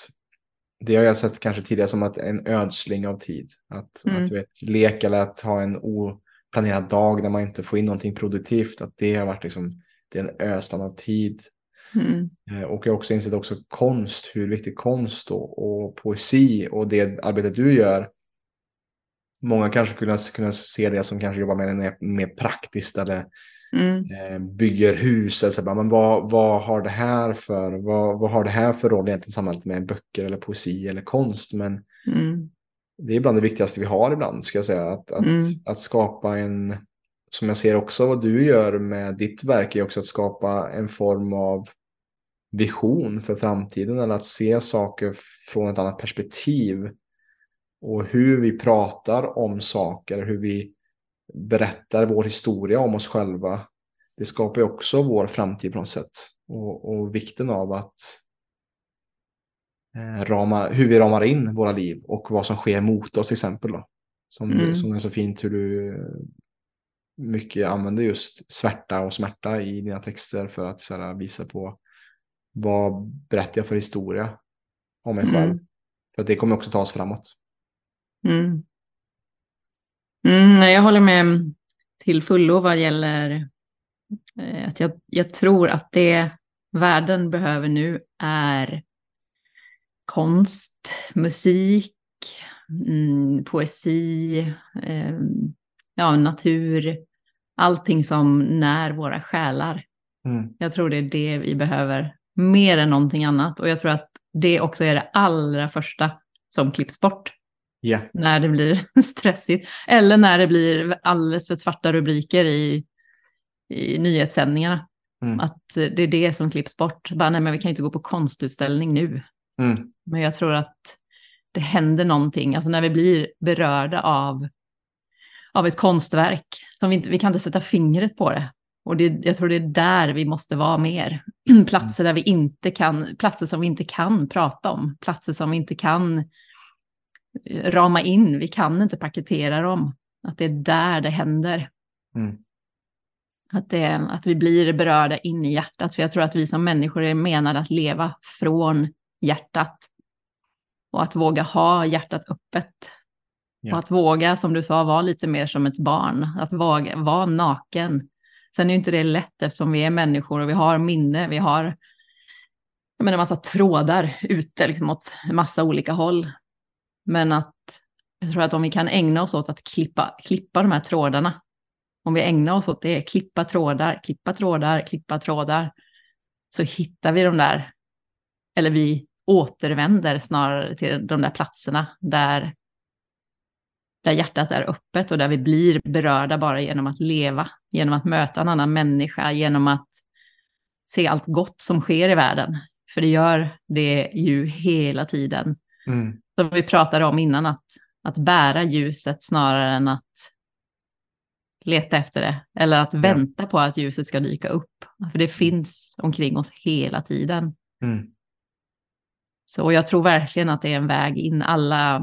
det har jag sett kanske tidigare som att en ödsling av tid. Att, mm. att vet, leka eller att ha en oplanerad dag där man inte får in någonting produktivt. Att det har varit liksom, det är en ödslan av tid. Mm. Eh, och jag har också insett också konst, hur viktig konst och, och poesi och det arbetet du gör. Många kanske kunna, kunna se det som kanske jobbar med det mer praktiskt eller Mm. bygger hus eller så här, men vad, vad har det här för vad, vad har det här för roll egentligen sammanhanget med böcker eller poesi eller konst, men mm. det är ibland det viktigaste vi har ibland, ska jag säga, att, att, mm. att skapa en, som jag ser också vad du gör med ditt verk är också att skapa en form av vision för framtiden, eller att se saker från ett annat perspektiv, och hur vi pratar om saker, hur vi berättar vår historia om oss själva, det skapar ju också vår framtid på något sätt, och, och vikten av att eh, rama, hur vi ramar in våra liv och vad som sker mot oss till exempel då. Som, mm. som är så fint hur du mycket använder just svärta och smärta i dina texter för att så här, visa på vad berättar jag för historia om mig mm. själv, för att det kommer också ta oss framåt. Mm. Mm, jag håller med till fullo vad gäller eh, att jag, jag tror att det världen behöver nu är konst, musik, mm, poesi, eh, ja, natur, allting som när våra själar. Mm. Jag tror det är det vi behöver mer än någonting annat, och jag tror att det också är det allra första som klipps bort. Yeah. När det blir stressigt eller när det blir alldeles för svarta rubriker i, i nyhetssändningarna. Mm. Att det är det som klipps bort. Bara, nej, men vi kan inte gå på konstutställning nu. Mm. Men jag tror att det händer någonting. Alltså när vi blir berörda av, av ett konstverk. Som vi, inte, vi kan inte sätta fingret på det. Och det, jag tror det är där vi måste vara mer. Platser där vi inte kan, platser som vi inte kan prata om. Platser som vi inte kan rama in. Vi kan inte paketera dem. Att det är där det händer. Mm. Att, det, att vi blir berörda in i hjärtat. För jag tror att vi som människor är menade att leva från hjärtat. Och att våga ha hjärtat öppet. Ja. Och att våga, som du sa, vara lite mer som ett barn. Att våga, vara naken. Sen är ju inte det lätt eftersom vi är människor och vi har minne. Vi har jag menar, en massa trådar ute liksom, åt en massa olika håll. Men att jag tror att om vi kan ägna oss åt att klippa, klippa de här trådarna. Om vi ägnar oss åt det, klippa trådar, klippa trådar, klippa trådar. Så hittar vi de där, eller vi återvänder snarare till de där platserna där, där hjärtat är öppet och där vi blir berörda bara genom att leva. Genom att möta en annan människa, genom att se allt gott som sker i världen. För det gör det ju hela tiden. Mm. Som vi pratade om innan, att, att bära ljuset snarare än att leta efter det. Eller att vänta ja. på att ljuset ska dyka upp. För det finns omkring oss hela tiden. Mm. Så jag tror verkligen att det är en väg in alla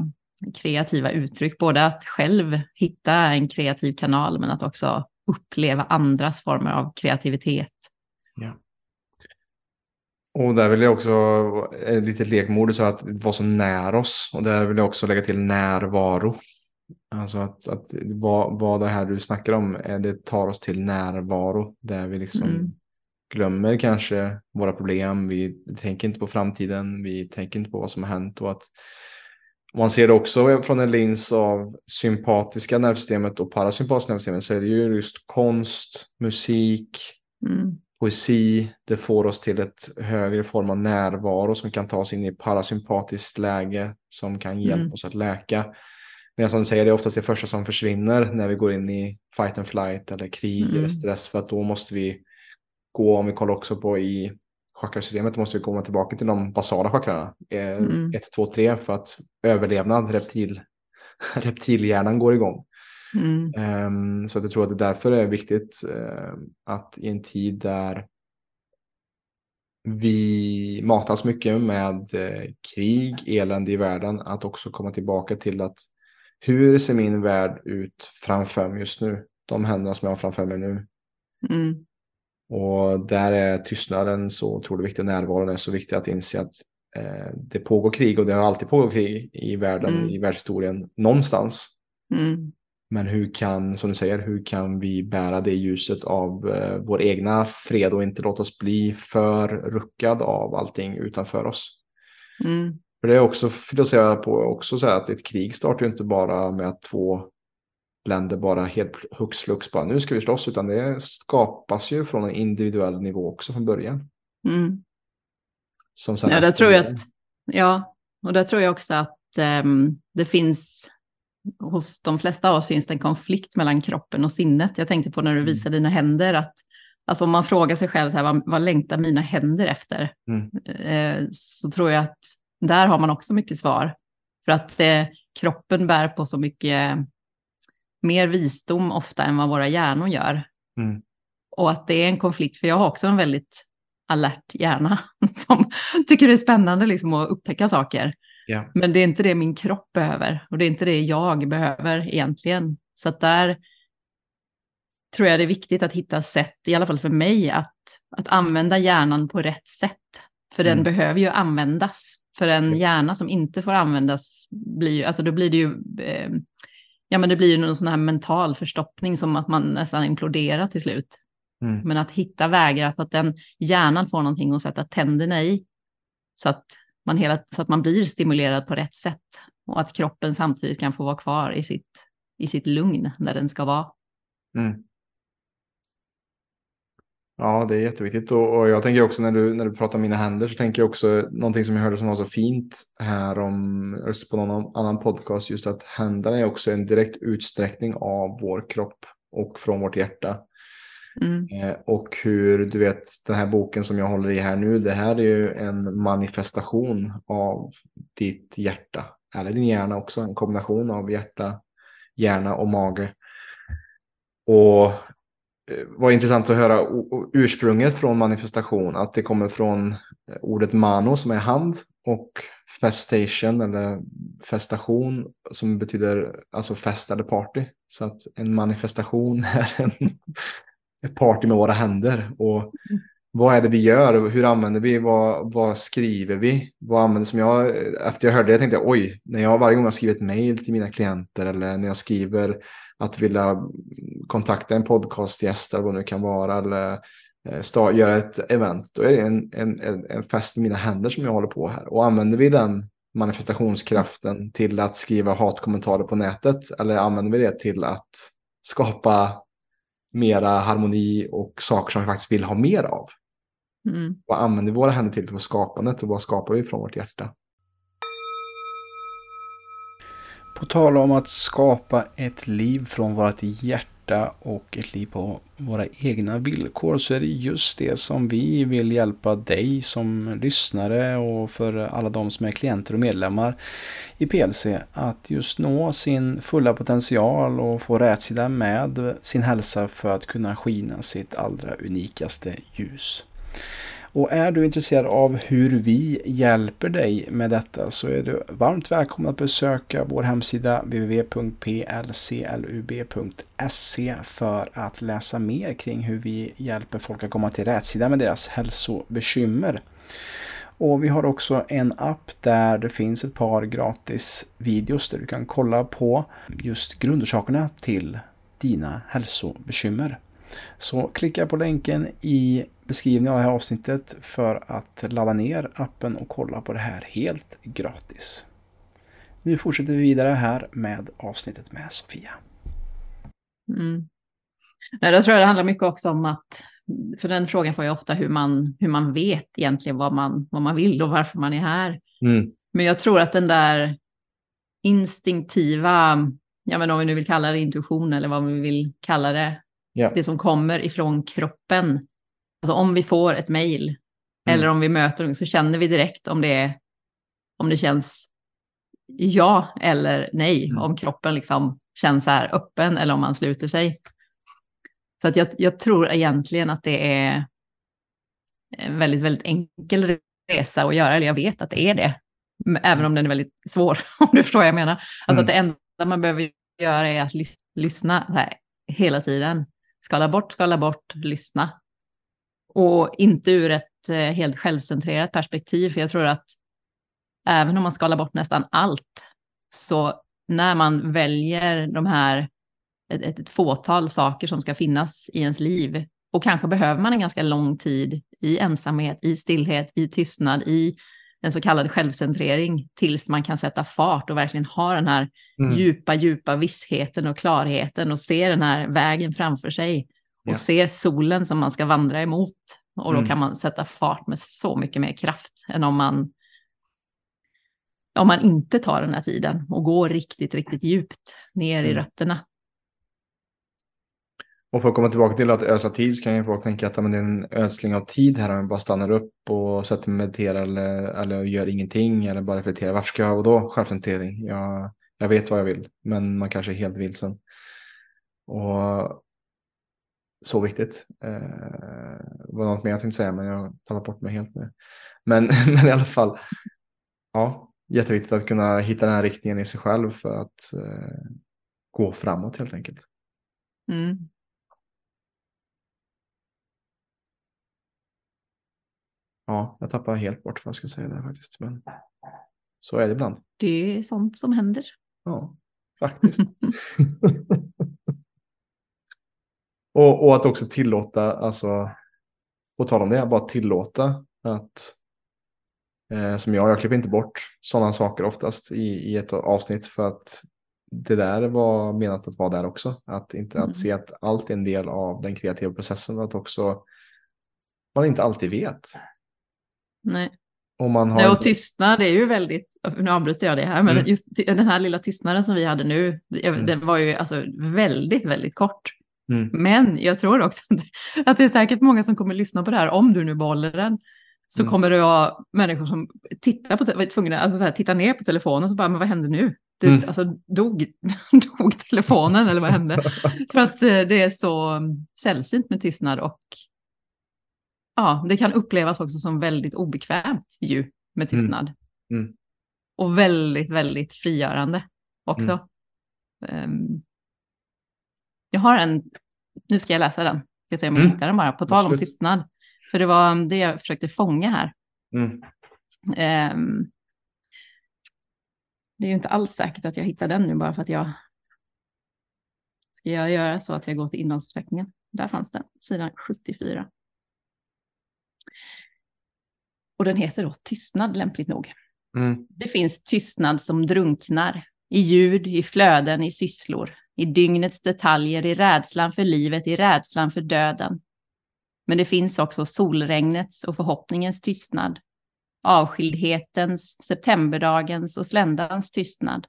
kreativa uttryck. Både att själv hitta en kreativ kanal men att också uppleva andras former av kreativitet. Ja. Och där vill jag också, lite lekmord, så att vara så nära oss. Och där vill jag också lägga till närvaro. Alltså att, att vad, vad det här du snackar om, det tar oss till närvaro. Där vi liksom mm. glömmer kanske våra problem. Vi tänker inte på framtiden. Vi tänker inte på vad som har hänt. Och att man ser det också från en lins av sympatiska nervsystemet och parasympatiska nervsystemet. Så är det ju just konst, musik, mm. poesi. Det får oss till ett högre form av närvaro som kan ta oss in i parasympatiskt läge. Som kan hjälpa mm. oss att läka. Men som du säger, det är oftast det första som försvinner när vi går in i fight and flight eller krig mm. eller stress. För att då måste vi gå, om vi kollar också på i chakrasystemet, då måste vi komma tillbaka till de basala chakrarna. Mm. Ett, två, tre för att överlevnad, reptil, reptilhjärnan går igång. Mm. Um, så att jag tror att det därför är viktigt uh, att i en tid där vi matas mycket med uh, krig, elände i världen, att också komma tillbaka till att hur ser min värld ut framför mig just nu? De händerna som jag har framför mig nu. Mm. Och där är tystnaden så otroligt viktig. Närvaron är så viktig att inse att eh, det pågår krig. Och det har alltid pågått krig i världen, mm. i världshistorien, någonstans. Mm. Men hur kan, som du säger, hur kan vi bära det ljuset av eh, vår egna fred och inte låta oss bli för ruckad av allting utanför oss? Mm. För det är också, för att säga på också så här, att ett krig startar ju inte bara med att två länder bara helt hux flux bara nu ska vi slåss, utan det skapas ju från en individuell nivå också från början. Mm. Som ja, där tror jag att, ja, och där tror jag också att um, det finns, hos de flesta av oss finns det en konflikt mellan kroppen och sinnet. Jag tänkte på när du visade dina händer att alltså om man frågar sig själv så här, vad, vad längtar mina händer efter? Mm. Uh, så tror jag att där har man också mycket svar. För att eh, kroppen bär på så mycket mer visdom ofta än vad våra hjärnor gör. Mm. Och att det är en konflikt. För jag har också en väldigt alert hjärna. Som tycker det är spännande liksom, att upptäcka saker. Yeah. Men det är inte det min kropp behöver. Och det är inte det jag behöver egentligen. Så att där tror jag det är viktigt att hitta sätt. I alla fall för mig. Att, att använda hjärnan på rätt sätt. För mm. den behöver ju användas. För en hjärna som inte får användas blir, alltså då blir det ju eh, ja men det blir ju någon sån här mental förstoppning som att man nästan imploderar till slut. Mm. Men att hitta vägar att, att den hjärnan får någonting att sätta tänderna i så att man hela så att man blir stimulerad på rätt sätt och att kroppen samtidigt kan få vara kvar i sitt i sitt lugn där den ska vara. Mm. Ja, det är jätteviktigt och, och jag tänker också när du, när du pratar om mina händer så tänker jag också någonting som jag hörde som var så fint här om, just på någon annan podcast, just att händerna är också en direkt utsträckning av vår kropp och från vårt hjärta. Mm. Eh, och hur, du vet, den här boken som jag håller i här nu, det här är ju en manifestation av ditt hjärta eller din hjärna också, en kombination av hjärta, hjärna och mage. Och det var intressant att höra ursprunget från manifestation, att det kommer från ordet mano som är hand och festation eller festation som betyder alltså fest eller party. Så att en manifestation är en party med våra händer. Och vad är det vi gör? Hur använder vi? Vad, vad skriver vi? Vad använder som jag? Efter jag hörde det tänkte jag, oj, när jag varje gång har skrivit mejl till mina klienter eller när jag skriver att vilja kontakta en podcastgäst eller vad det nu kan vara eller start, göra ett event, då är det en, en, en fest i mina händer som jag håller på här. Och använder vi den manifestationskraften till att skriva hatkommentarer på nätet eller använder vi det till att skapa mera harmoni och saker som vi faktiskt vill ha mer av? Mm. Vad använder våra händer till för skapandet och vad skapar vi från vårt hjärta? På tal om att skapa ett liv från vårt hjärta och ett liv på våra egna villkor, så är det just det som vi vill hjälpa dig som lyssnare och för alla de som är klienter och medlemmar i P L C att just nå sin fulla potential och få rätsida med sin hälsa för att kunna skina sitt allra unikaste ljus. Och är du intresserad av hur vi hjälper dig med detta så är du varmt välkommen att besöka vår hemsida w w w punkt p l c l u b punkt s e för att läsa mer kring hur vi hjälper folk att komma till rätsida med deras hälsobekymmer. Och vi har också en app där det finns ett par gratis videos där du kan kolla på just grundorsakerna till dina hälsobekymmer. Så klicka på länken i beskrivningen av det här avsnittet för att ladda ner appen och kolla på det här helt gratis. Nu fortsätter vi vidare här med avsnittet med Sofia. Mm. Jag tror det handlar mycket också om att, för den frågan får jag ofta hur man, hur man vet egentligen vad man, vad man vill och varför man är här. Mm. Men jag tror att den där instinktiva, ja men om vi nu vill kalla det intuition eller vad vi vill kalla det, yeah. Det som kommer ifrån kroppen. Alltså om vi får ett mejl mm. eller om vi möter någon så känner vi direkt om det, om det känns ja eller nej. Mm. Om kroppen liksom känns så här öppen eller om man sluter sig. Så att jag, jag tror egentligen att det är en väldigt, väldigt enkel resa att göra. Eller jag vet att det är det. Även om den är väldigt svår, om du förstår vad jag menar. Alltså mm. att det enda man behöver göra är att lys- lyssna här, hela tiden. Skala bort, skala bort, lyssna. Och inte ur ett eh, helt självcentrerat perspektiv. För jag tror att även om man skalar bort nästan allt. Så när man väljer de här ett, ett, ett fåtal saker som ska finnas i ens liv. Och kanske behöver man en ganska lång tid i ensamhet, i stillhet, i tystnad, i en så kallad självcentrering. Tills man kan sätta fart och verkligen ha den här mm. djupa, djupa vissheten och klarheten. Och se den här vägen framför sig. Och yeah. se solen som man ska vandra emot. Och då mm. kan man sätta fart med så mycket mer kraft än om man, om man inte tar den här tiden. Och går riktigt, riktigt djupt ner mm. i rötterna. Och för att komma tillbaka till att ödsla tid så kan jag folk tänka att ja, men det är en ödsling av tid här. Om jag bara stannar upp och sätter mig och mediterar eller, eller gör ingenting. Eller bara reflekterar. Varför ska jag då självcentrering? Jag, jag vet vad jag vill. Men man kanske är helt vilsen. Och... så viktigt. Eh, var något mer jag tänkte säga, men jag talar bort mig helt nu. Men, men i alla fall, ja, jätteviktigt att kunna hitta den här riktningen i sig själv för att eh, gå framåt helt enkelt. Mm. Ja, jag tappar helt bort vad jag ska säga där faktiskt, men så är det ibland. Det är sånt som händer. Ja, faktiskt. Och, och att också tillåta, alltså, på tal om det, bara tillåta att, eh, som jag, jag klipper inte bort sådana saker oftast i, i ett avsnitt för att det där var menat att vara där också. Att, inte, mm. att se att allt är en del av den kreativa processen, att också man inte alltid vet. Nej. Om man har... Nej, och tystnad är ju väldigt, nu avbryter jag det här, men mm. just den här lilla tystnaden som vi hade nu, mm. den var ju alltså väldigt, väldigt kort. Mm. Men jag tror också att det är säkert många som kommer lyssna på det här, om du nu behåller den, så mm. kommer det vara människor som tittar på te- tvungna, alltså så här, tittar ner på telefonen så bara, men vad händer nu? Du, mm. alltså, dog, dog telefonen eller vad hände? För att eh, det är så sällsynt med tystnad, och ja, det kan upplevas också som väldigt obekvämt ju med tystnad. Mm. Mm. Och väldigt, väldigt frigörande också. Mm. Um, jag har en, nu ska jag läsa den. Jag ska se om jag hittar den bara, på tal om tystnad. För det var det jag försökte fånga här. Mm. Um, det är ju inte alls säkert att jag hittar den nu, bara för att jag... Ska jag göra så att jag går till innehållsförteckningen? Där fanns den, sidan sjuttiofyra. Och den heter då tystnad, lämpligt nog. Mm. Det finns tystnad som drunknar i ljud, i flöden, i sysslor, i dygnets detaljer, i rädslan för livet, i rädslan för döden. Men det finns också solregnets och förhoppningens tystnad, avskildhetens, septemberdagens och sländans tystnad,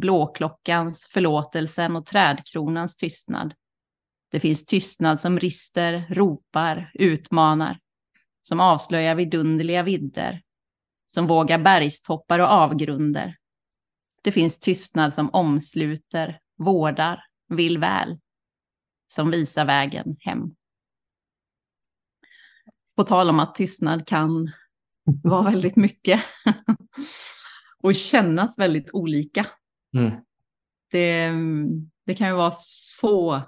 blåklockans, förlåtelsen och trädkronans tystnad. Det finns tystnad som rister, ropar, utmanar, som avslöjar vidunderliga vidder, som vågar bergstoppar och avgrunder. Det finns tystnad som omsluter, vårdar, vill väl, som visar vägen hem. På tal om att tystnad kan vara väldigt mycket och kännas väldigt olika. Mm. Det, det kan ju vara så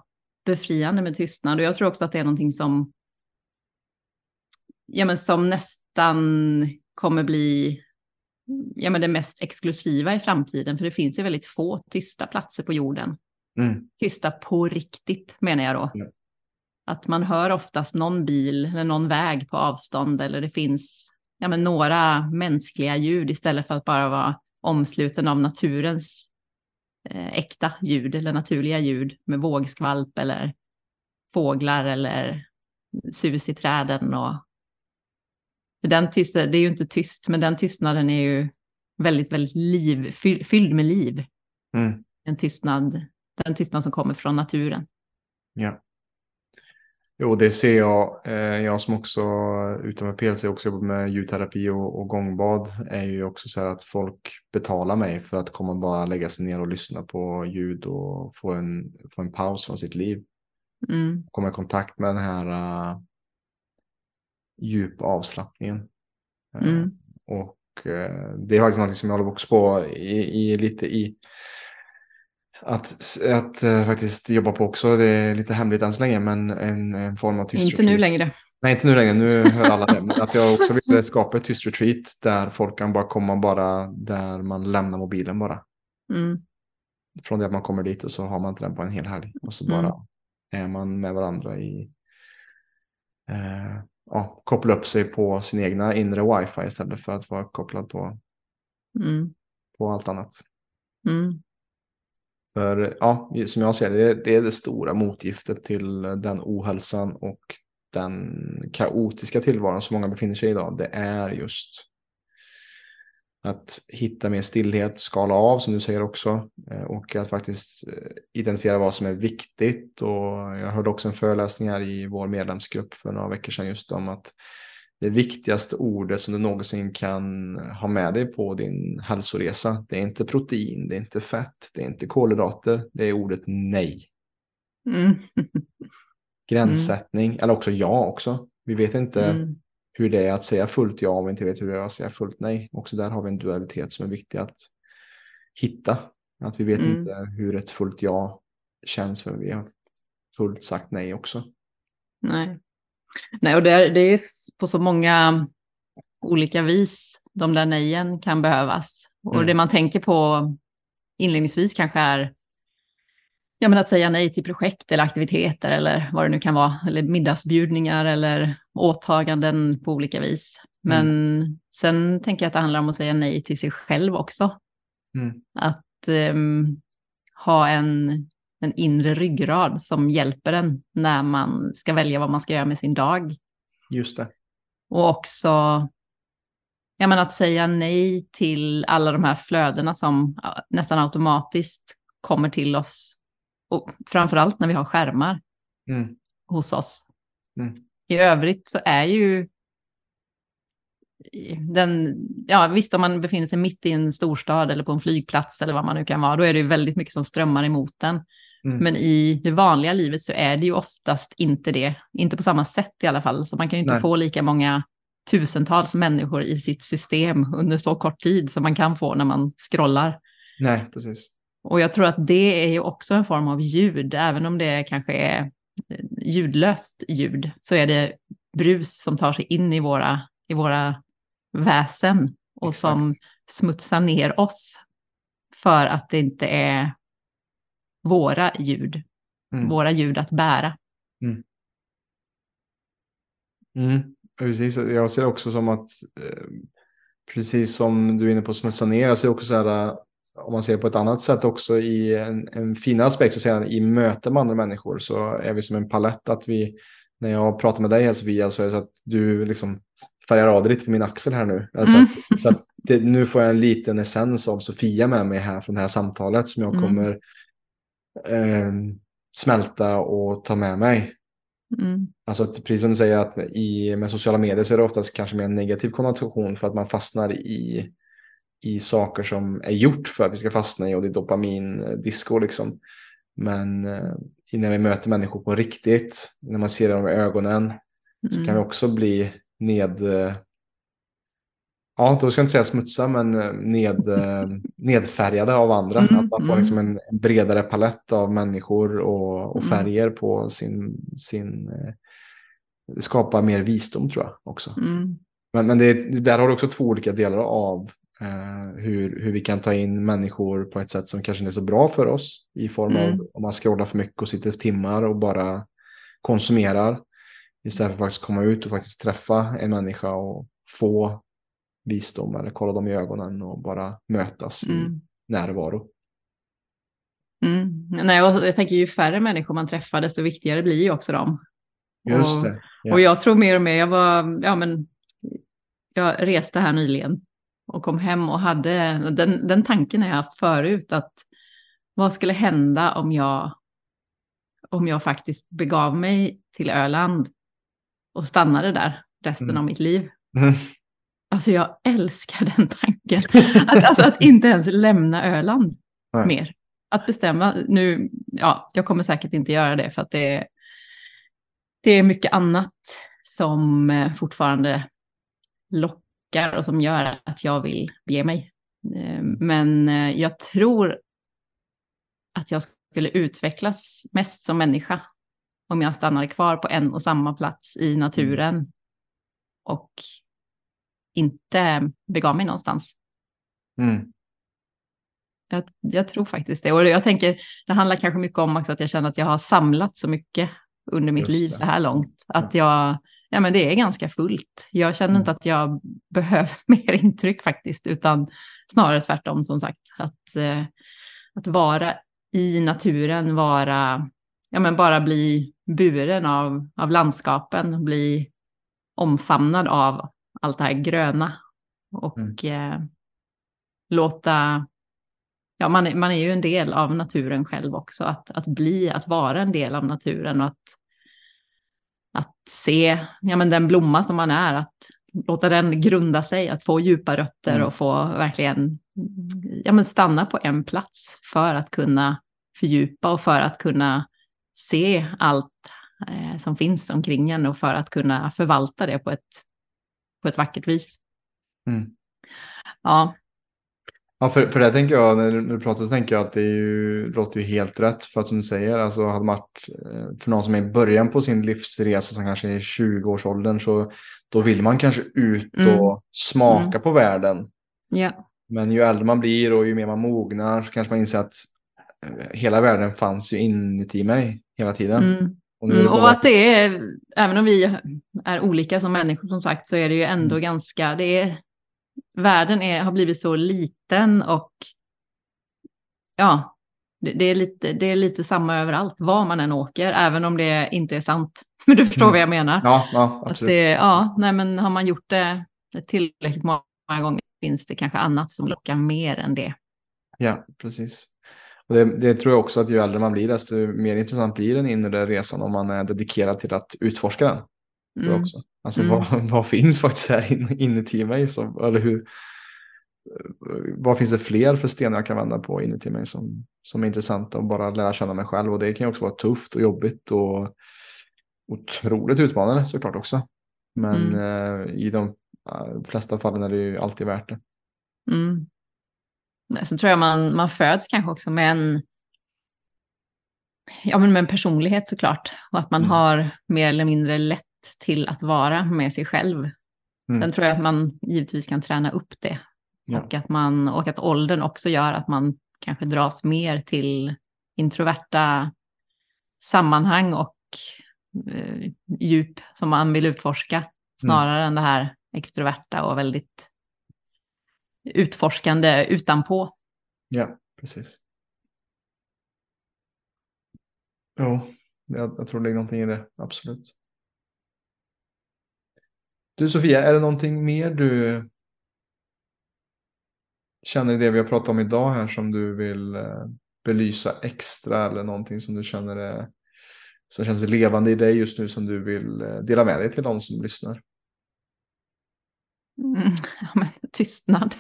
befriande med tystnad, och jag tror också att det är någonting som, ja, men som nästan kommer bli, ja, men det mest exklusiva i framtiden, för det finns ju väldigt få tysta platser på jorden. Mm. Tysta på riktigt, menar jag då. Ja. Att man hör oftast någon bil eller någon väg på avstånd, eller det finns, ja, men några mänskliga ljud istället för att bara vara omsluten av naturens eh, äkta ljud eller naturliga ljud med vågskvalp eller fåglar eller sus i träden. Och den tystnaden, det är ju inte tyst, men den tystnaden är ju väldigt, väldigt liv, fyll, fylld med liv. Mm. En tystnad, den tystnad som kommer från naturen. Ja. Jo, det ser jag. Jag som också, utom med P L C, också jobbar med ljudterapi och, och gångbad, är ju också så här att folk betalar mig för att komma bara lägga sig ner och lyssna på ljud och få en, få en paus från sitt liv. Mm. Komma i kontakt med den här uh, djup avslappningen. Mm. Uh, och uh, det är faktiskt något som jag håller också på i, i lite i... Att, att äh, faktiskt jobba på också. Det är lite hemligt än så länge, men en, en form av tyst retreat. Inte nu längre. Nej, inte nu längre. Nu hör alla det. Men att jag också vill skapa ett tyst retreat där folk kan bara komma, bara där man lämnar mobilen bara. Mm. Från det att man kommer dit och så har man inte den på en hel helg. Och så bara mm. är man med varandra i... Eh, ja, koppla upp sig på sin egna inre wifi istället för att vara kopplad på, mm. på allt annat. Mm. För ja, som jag ser det, det är det stora motgiftet till den ohälsan och den kaotiska tillvaron som många befinner sig i idag. Det är just att hitta mer stillhet, skala av som du säger också, och att faktiskt identifiera vad som är viktigt. Och jag hörde också en föreläsning här i vår medlemsgrupp för några veckor sedan just om att det viktigaste ordet som du någonsin kan ha med dig på din hälsoresa, det är inte protein, det är inte fett, det är inte kolhydrater, det är ordet nej. Mm. Gränssättning, mm. eller också ja också. Vi vet inte mm. hur det är att säga fullt ja, och vi inte vet hur det är att säga fullt nej. Också där har vi en dualitet som är viktig att hitta. Att vi vet mm. inte hur ett fullt ja känns, för vi har fullt sagt nej också. Nej. Nej, och det är, det är på så många olika vis de där nejen kan behövas. Mm. Och det man tänker på inledningsvis kanske är, ja, men att säga nej till projekt eller aktiviteter eller vad det nu kan vara. Eller middagsbjudningar eller åtaganden på olika vis. Men mm. sen tänker jag att det handlar om att säga nej till sig själv också. Mm. Att um, ha en... en inre ryggrad som hjälper en när man ska välja vad man ska göra med sin dag. Just det. Och också, ja, men att säga nej till alla de här flödena som nästan automatiskt kommer till oss. Och framförallt när vi har skärmar mm. hos oss. Mm. I övrigt så är ju den, ja, visst, om man befinner sig mitt i en storstad eller på en flygplats eller vad man nu kan vara, då är det ju väldigt mycket som strömmar emot den. Mm. Men i det vanliga livet så är det ju oftast inte det. Inte på samma sätt i alla fall. Så man kan ju inte Nej. få lika många tusentals människor i sitt system under så kort tid som man kan få när man scrollar. Nej, precis. Och jag tror att det är ju också en form av ljud. Även om det kanske är ljudlöst ljud, så är det brus som tar sig in i våra, i våra väsen. Och Exakt. som smutsar ner oss. För att det inte är våra ljud. Mm. Våra ljud att bära. Mm. Mm. Precis. Jag ser också som att, precis som du är inne på, smutsa ner. Jag ser också så här, om man ser på ett annat sätt också, i en, en fin aspekt, så säger jag, i möte med andra människor så är vi som en palett. Att vi, när jag pratar med dig, Sofia, så är det så att du liksom färgar av det lite på min axel här nu. Alltså, mm. Så att det, nu får jag en liten essens av Sofia med mig här från det här samtalet som jag kommer mm. eh, smälta och ta med mig. Mm. Alltså att, precis som du säger, att i, med sociala medier så är det oftast kanske mer en negativ konnotation, för att man fastnar i i saker som är gjort för att vi ska fastna i, och det är dopamin-disco liksom. Men när vi möter människor på riktigt, när man ser dem i ögonen, mm. så kan vi också bli ned, ja, då ska jag inte säga smutsa, men ned, nedfärgade av andra. Mm. Att man får liksom en bredare palett av människor och, och färger på sin, sin skapa mer visdom, tror jag också. Mm. Men, men det, där har du också två olika delar av Uh, hur, hur vi kan ta in människor på ett sätt som kanske inte är så bra för oss, i form mm. av om man scrollar för mycket och sitter timmar och bara konsumerar, istället för att faktiskt komma ut och faktiskt träffa en människa och få visdom eller kolla dem i ögonen och bara mötas mm. i närvaro. Mm. Nej, jag, jag tänker ju färre människor man träffar, desto viktigare blir ju också dem. Just och, det. Yeah. Och jag tror mer och mer, jag var, ja men jag reste här nyligen och kom hem och hade den, den tanken jag haft förut, att vad skulle hända om jag om jag faktiskt begav mig till Öland och stannade där resten mm. av mitt liv. Mm. Alltså jag älskar den tanken. Att, alltså, att inte ens lämna Öland Nej. mer. Att bestämma nu, ja, jag kommer säkert inte göra det, för att det, det är mycket annat som fortfarande lockar och som gör att jag vill bege mig. Men jag tror att jag skulle utvecklas mest som människa om jag stannade kvar på en och samma plats i naturen och inte begav mig någonstans. Mm. Jag, jag tror faktiskt det. Och jag tänker, det handlar kanske mycket om också att jag känner att jag har samlat så mycket under mitt liv så här långt. Att jag... Ja, men det är ganska fullt. Jag känner inte att jag behöver mer intryck faktiskt, utan snarare tvärtom, som sagt. Att, eh, att vara i naturen, vara, ja, men bara bli buren av, av landskapen, bli omfamnad av allt det här gröna och mm. eh, låta, ja, man, man är ju en del av naturen själv också. Att, att bli, att vara en del av naturen och att Att se, ja, men den blomma som man är, att låta den grunda sig, att få djupa rötter mm. och få verkligen, ja, men stanna på en plats för att kunna fördjupa och för att kunna se allt eh, som finns omkring en och för att kunna förvalta det på ett, på ett vackert vis. Mm. Ja. Ja, för, för det tänker jag, när du pratar så tänker jag att det är ju, låter ju helt rätt, för att som du säger, alltså hade varit för någon som är i början på sin livsresa, som kanske är tjugo-årsåldern, så då vill man kanske ut och mm. smaka mm. på världen. Yeah. Men ju äldre man blir och ju mer man mognar, så kanske man inser att hela världen fanns ju inuti mig hela tiden. Mm. Och, mm, och att det är, även om vi är olika som människor som sagt, så är det ju ändå mm. ganska, det är världen är, har blivit så liten och ja, det, det, är lite, det är lite samma överallt, var man än åker, även om det inte är sant. Men du förstår mm. vad jag menar. Ja, ja, absolut. Att det, ja, nej, men har man gjort det tillräckligt många gånger finns det kanske annat som lockar mer än det. Ja, precis. Och det, det tror jag också, att ju äldre man blir desto mer intressant blir den inre resan om man är dedikerad till att utforska den. mm. också. Alltså mm. vad, vad finns faktiskt här inuti mig som, eller hur, vad finns det fler för stenar jag kan vända på inuti mig som, som är intressanta, och bara lära känna mig själv. Och det kan ju också vara tufft och jobbigt och otroligt utmanande såklart också. Men mm. eh, i de flesta fallen är det ju alltid värt det. Mm. Nej, så tror jag man, man föds kanske också med en, ja, men med en personlighet såklart. Och att man mm. har mer eller mindre lätt till att vara med sig själv. Mm. Sen tror jag att man givetvis kan träna upp det. Ja. Och, att man, och att åldern också gör att man kanske dras mer till introverta sammanhang och eh, djup som man vill utforska. Snarare mm. än det här extroverta och väldigt utforskande utanpå. Ja, precis. Ja, jag, jag tror det är någonting i det, absolut. Du Sofia, är det någonting mer du känner i det vi har pratat om idag här som du vill belysa extra, eller någonting som du känner är, som känns levande i dig just nu, som du vill dela med dig till de som lyssnar? Mm, ja, men, tystnad.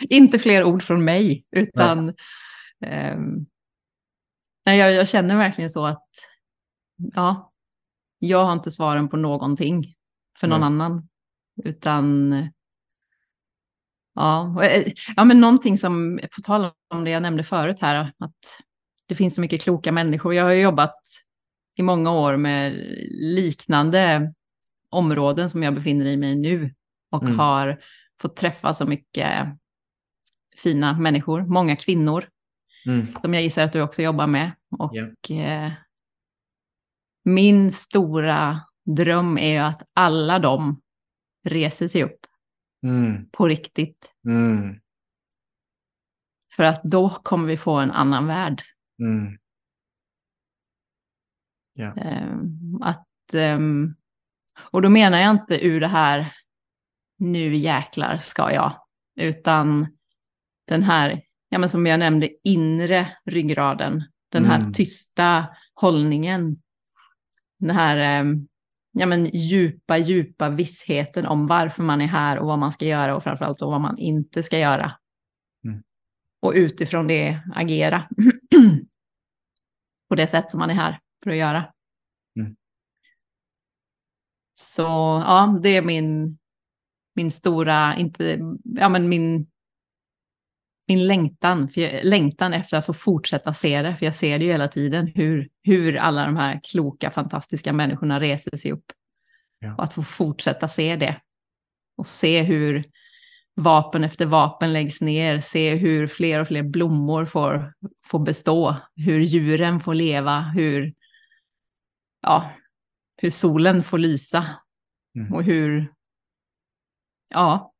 Inte fler ord från mig, utan nej. Um, nej, jag, jag känner verkligen så att ja, jag har inte svaren på någonting för någon nej. annan, utan ja, ja, men någonting som, på tal om det jag nämnde förut här, att det finns så mycket kloka människor. Jag har ju jobbat i många år med liknande områden som jag befinner i mig nu, och mm. har fått träffa så mycket fina människor, många kvinnor mm. som jag gissar att du också jobbar med. Och yeah. eh, min stora dröm är ju att alla de reser sig upp mm. på riktigt. Mm. För att då kommer vi få en annan värld. Mm. Yeah. Eh, att eh, Och då menar jag inte ur det här, nu jäklar ska jag, utan den här, ja, men som jag nämnde, inre ryggraden. Den mm. här tysta hållningen. Den här ja, men djupa, djupa vissheten om varför man är här och vad man ska göra, och framförallt och vad man inte ska göra. Mm. Och utifrån det agera på det sätt som man är här för att göra. Så ja, det är min, min stora, inte, ja, men min, min längtan, för jag, längtan efter att få fortsätta se det. För jag ser det ju hela tiden, hur, hur alla de här kloka, fantastiska människorna reser sig upp. Ja. Och att få fortsätta se det. Och se hur vapen efter vapen läggs ner. Se hur fler och fler blommor får, får bestå. Hur djuren får leva. Hur, ja... hur solen får lysa. Mm. Och hur... Ja.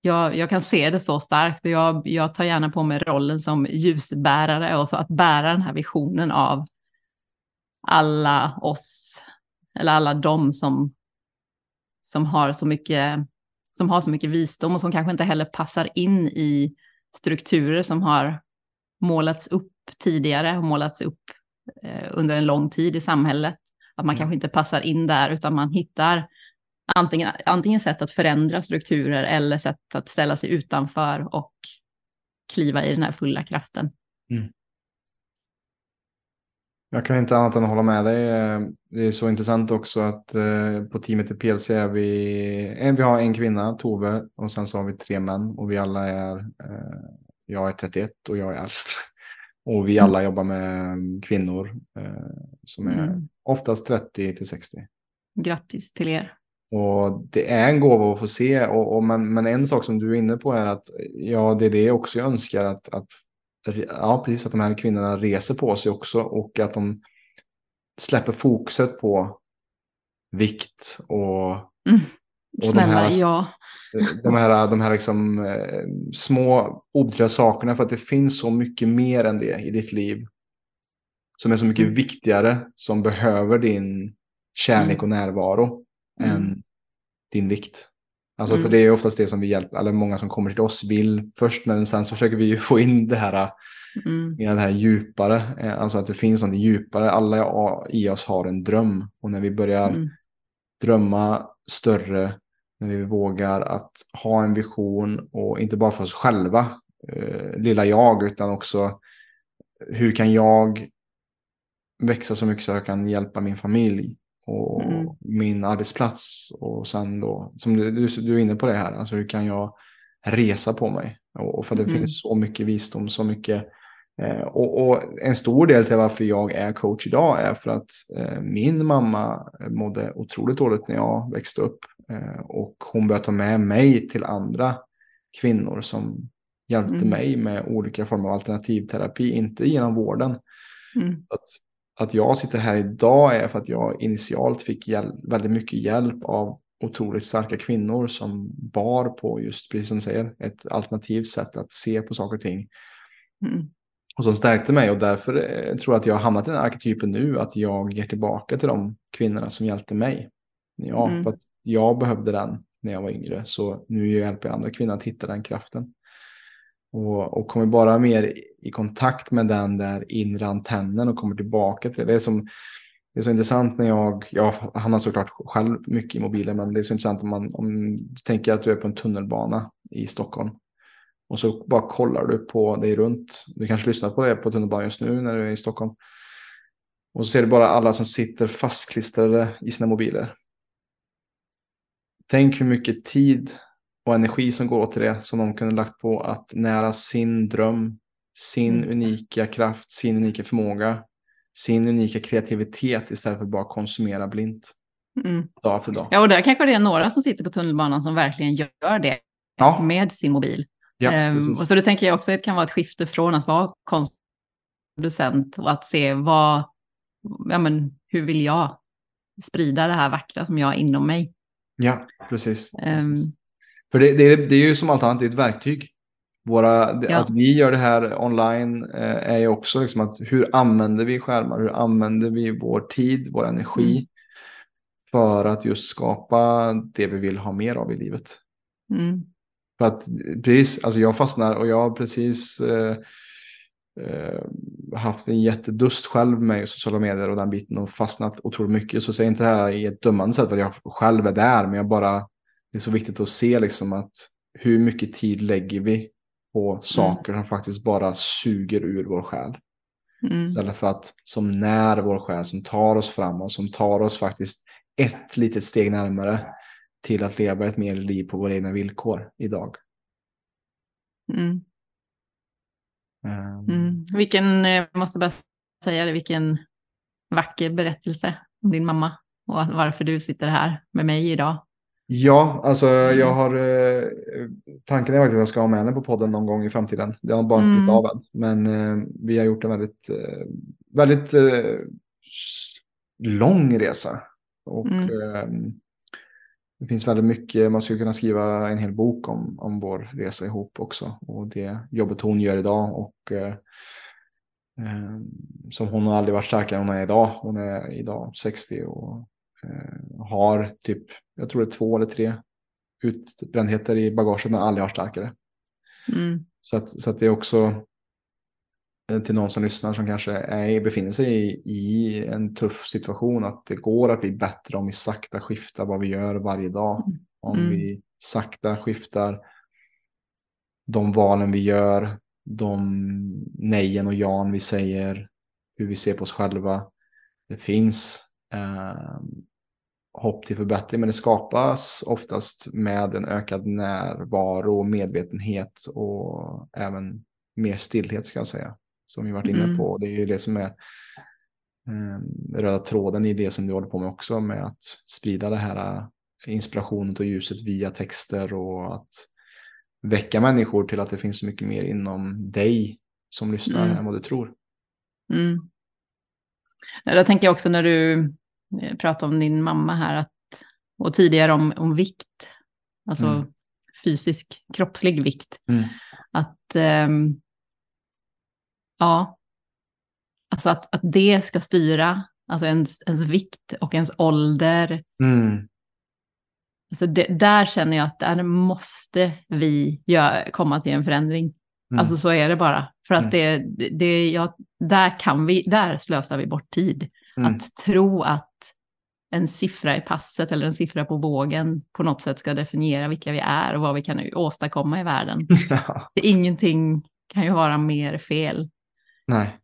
Jag, jag kan se det så starkt. Och jag, jag tar gärna på mig rollen som ljusbärare. Och så att bära den här visionen av alla oss. Eller alla de som, som, har så mycket, som har så mycket visdom. Och som kanske inte heller passar in i strukturer som har målats upp tidigare. Och målats upp eh, under en lång tid i samhället. Att man mm. kanske inte passar in där, utan man hittar antingen, antingen sätt att förändra strukturer eller sätt att ställa sig utanför och kliva i den här fulla kraften. Mm. Jag kan inte annat än hålla med dig. Det är så intressant också att på teamet i P L C är vi, vi har en kvinna, Tove, och sen så har vi tre män, och vi alla är, jag är trettioett och jag är äldst. Och vi alla jobbar med kvinnor eh, som är mm. oftast trettio till sextio. Grattis till er. Och det är en gåva att få se. Och, och, men, men en sak som du är inne på är att ja, det är det jag också önskar. Att, att, ja, precis, att de här kvinnorna reser på sig också. Och att de släpper fokuset på vikt och... Mm. Och snälla, de här, ja. de här, de här liksom, eh, små obetydliga sakerna, för att det finns så mycket mer än det i ditt liv som är så mycket mm. viktigare, som behöver din kärlek och närvaro mm. än din vikt. Alltså mm. för det är oftast det som vi hjälper, eller många som kommer till oss vill först, men sen så försöker vi ju få in det här, mm. det här djupare, alltså att det finns något djupare. Alla i oss har en dröm, och när vi börjar mm. drömma större, när vi vågar att ha en vision, och inte bara för oss själva, eh, lilla jag, utan också hur kan jag växa så mycket så jag kan hjälpa min familj och mm. min arbetsplats, och sen då, som du, du, du är inne på det här, alltså hur kan jag resa på mig, och för det mm. finns så mycket visdom, så mycket eh, och, och en stor del till varför jag är coach idag är för att eh, min mamma mådde otroligt dåligt när jag växte upp, eh, och hon började ta med mig till andra kvinnor som hjälpte mm. mig med olika former av alternativterapi, inte genom vården. Mm. Att, att jag sitter här idag är för att jag initialt fick hjälp, väldigt mycket hjälp av otroligt starka kvinnor som bar på, just precis som du säger, ett alternativt sätt att se på saker och ting. Mm. Och som stärkte mig, och därför tror jag att jag har hamnat i den arketypen nu, att jag ger tillbaka till de kvinnorna som hjälpte mig. Ja, mm. för att jag behövde den när jag var yngre, så nu hjälper jag andra kvinnor att hitta den kraften. Och, och kommer bara mer i kontakt med den där inre antennen och kommer tillbaka till det. Det är, som, det är så intressant när jag... Jag hamnar såklart själv mycket i mobilen, men det är så intressant om man... Om du tänker att du är på en tunnelbana i Stockholm, och så bara kollar du på dig runt. Du kanske lyssnar på det på tunnelbanan just nu när du är i Stockholm. Och så ser du bara alla som sitter fastklistrade i sina mobiler. Tänk hur mycket tid och energi som går åt till det, som de kunde lagt på att nära sin dröm, sin unika kraft, sin unika förmåga, sin unika kreativitet, istället för bara konsumera blint. Mm. Dag för dag. Ja, och där kanske det är några som sitter på tunnelbanan som verkligen gör det ja. med sin mobil. Ja, ehm, och så då tänker jag också att det kan vara ett skifte från att vara konstproducent och att se vad, ja men, hur vill jag sprida det här vackra som jag har inom mig. Ja, precis. Ehm, precis. För det, det, det är ju som allt annat, det är ett verktyg. Våra, ja. Att vi gör det här online eh, är ju också liksom att hur använder vi skärmar, hur använder vi vår tid, vår energi mm. för att just skapa det vi vill ha mer av i livet. Mm. För att precis, alltså jag fastnar, och jag har precis eh, eh, haft en jättedust själv med sociala medier och den biten, och fastnat otroligt mycket. Så säger inte det här i ett dömande sätt att jag själv är där, men jag bara... Det är så viktigt att se liksom att hur mycket tid lägger vi på saker mm. som faktiskt bara suger ur vår själ. Mm. Istället för att som när vår själ, som tar oss framåt, som tar oss faktiskt ett litet steg närmare till att leva ett mer liv på våra egna villkor idag. Mm. Um. Mm. Vilken, jag måste bara säga det, vilken vacker berättelse om din mamma och varför du sitter här med mig idag. Ja, alltså jag har eh, tanken är faktiskt att jag ska ha med henne på podden någon gång i framtiden. Det har bara inte blivit av än. Men eh, vi har gjort en väldigt, eh, väldigt eh, lång resa. Och mm. eh, det finns väldigt mycket, man skulle kunna skriva en hel bok om, om vår resa ihop också. Och det jobbet hon gör idag, och eh, eh, som hon har aldrig varit starkare än hon är idag. Hon är idag sextio och har typ, jag tror det är två eller tre utbrändheter i bagaget, men aldrig har starkare. Mm. Så, att, så att det är också till någon som lyssnar som kanske är, befinner sig i, i en tuff situation, att det går att bli bättre om vi sakta skiftar vad vi gör varje dag. Om mm. vi sakta skiftar de valen vi gör, de nejen och jan vi säger, hur vi ser på oss själva. Det finns Eh, hopp till förbättring, men det skapas oftast med en ökad närvaro, medvetenhet och även mer stillhet, ska jag säga, som vi varit inne mm. på. Det är ju det som är eh, röda tråden i det som du håller på med också, med att sprida det här inspirationen och ljuset via texter, och att väcka människor till att det finns så mycket mer inom dig som lyssnar mm. än vad du tror. Mm. Då tänker jag också när du pratar om din mamma här, att, och tidigare om, om vikt, alltså mm. fysisk, kroppslig vikt. Mm. Att, ähm, ja, alltså att, att det ska styra, alltså ens, ens vikt och ens ålder. Mm. Alltså det, där känner jag att där måste vi gör, komma till en förändring. Mm. Alltså så är det bara. För att mm. det, det, ja, där kan vi, där slösar vi bort tid. Mm. Att tro att en siffra i passet eller en siffra på vågen på något sätt ska definiera vilka vi är och vad vi kan åstadkomma i världen. Ja. Det, ingenting kan ju vara mer fel. Nej.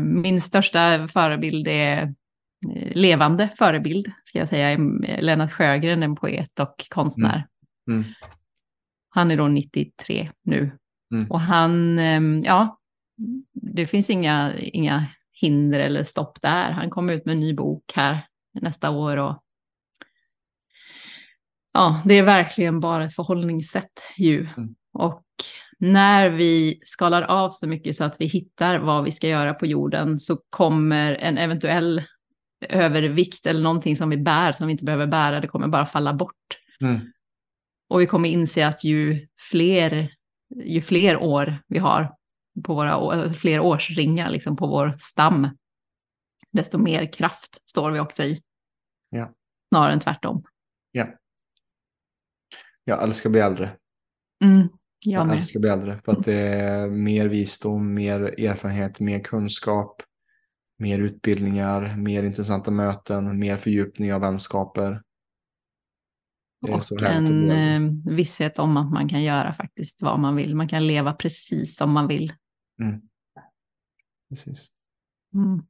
Min största förebild är, levande förebild ska jag säga, är Lennart Sjögren, en poet och konstnär. Mm. Mm. Han är då nittiotre nu. Mm. Och han, ja, det finns inga, inga hinder eller stopp där. Han kom ut med en ny bok här nästa år. Och ja, det är verkligen bara ett förhållningssätt ju. Mm. Och när vi skalar av så mycket så att vi hittar vad vi ska göra på jorden, så kommer en eventuell övervikt eller någonting som vi bär, som vi inte behöver bära, det kommer bara falla bort. Mm. Och vi kommer inse att ju fler, ju fler år vi har på våra, fler årsringar liksom på vår stam, desto mer kraft står vi också i. Ja. Snarare än tvärtom. Ja. Jag älskar att bli äldre. Mm, jag jag älskar att bli äldre för att det är mer visdom, mer erfarenhet, mer kunskap, mer utbildningar, mer intressanta möten, mer fördjupning av vänskaper. Och en eh, visshet om att man kan göra faktiskt vad man vill. Man kan leva precis som man vill. Mm. Precis. Mm.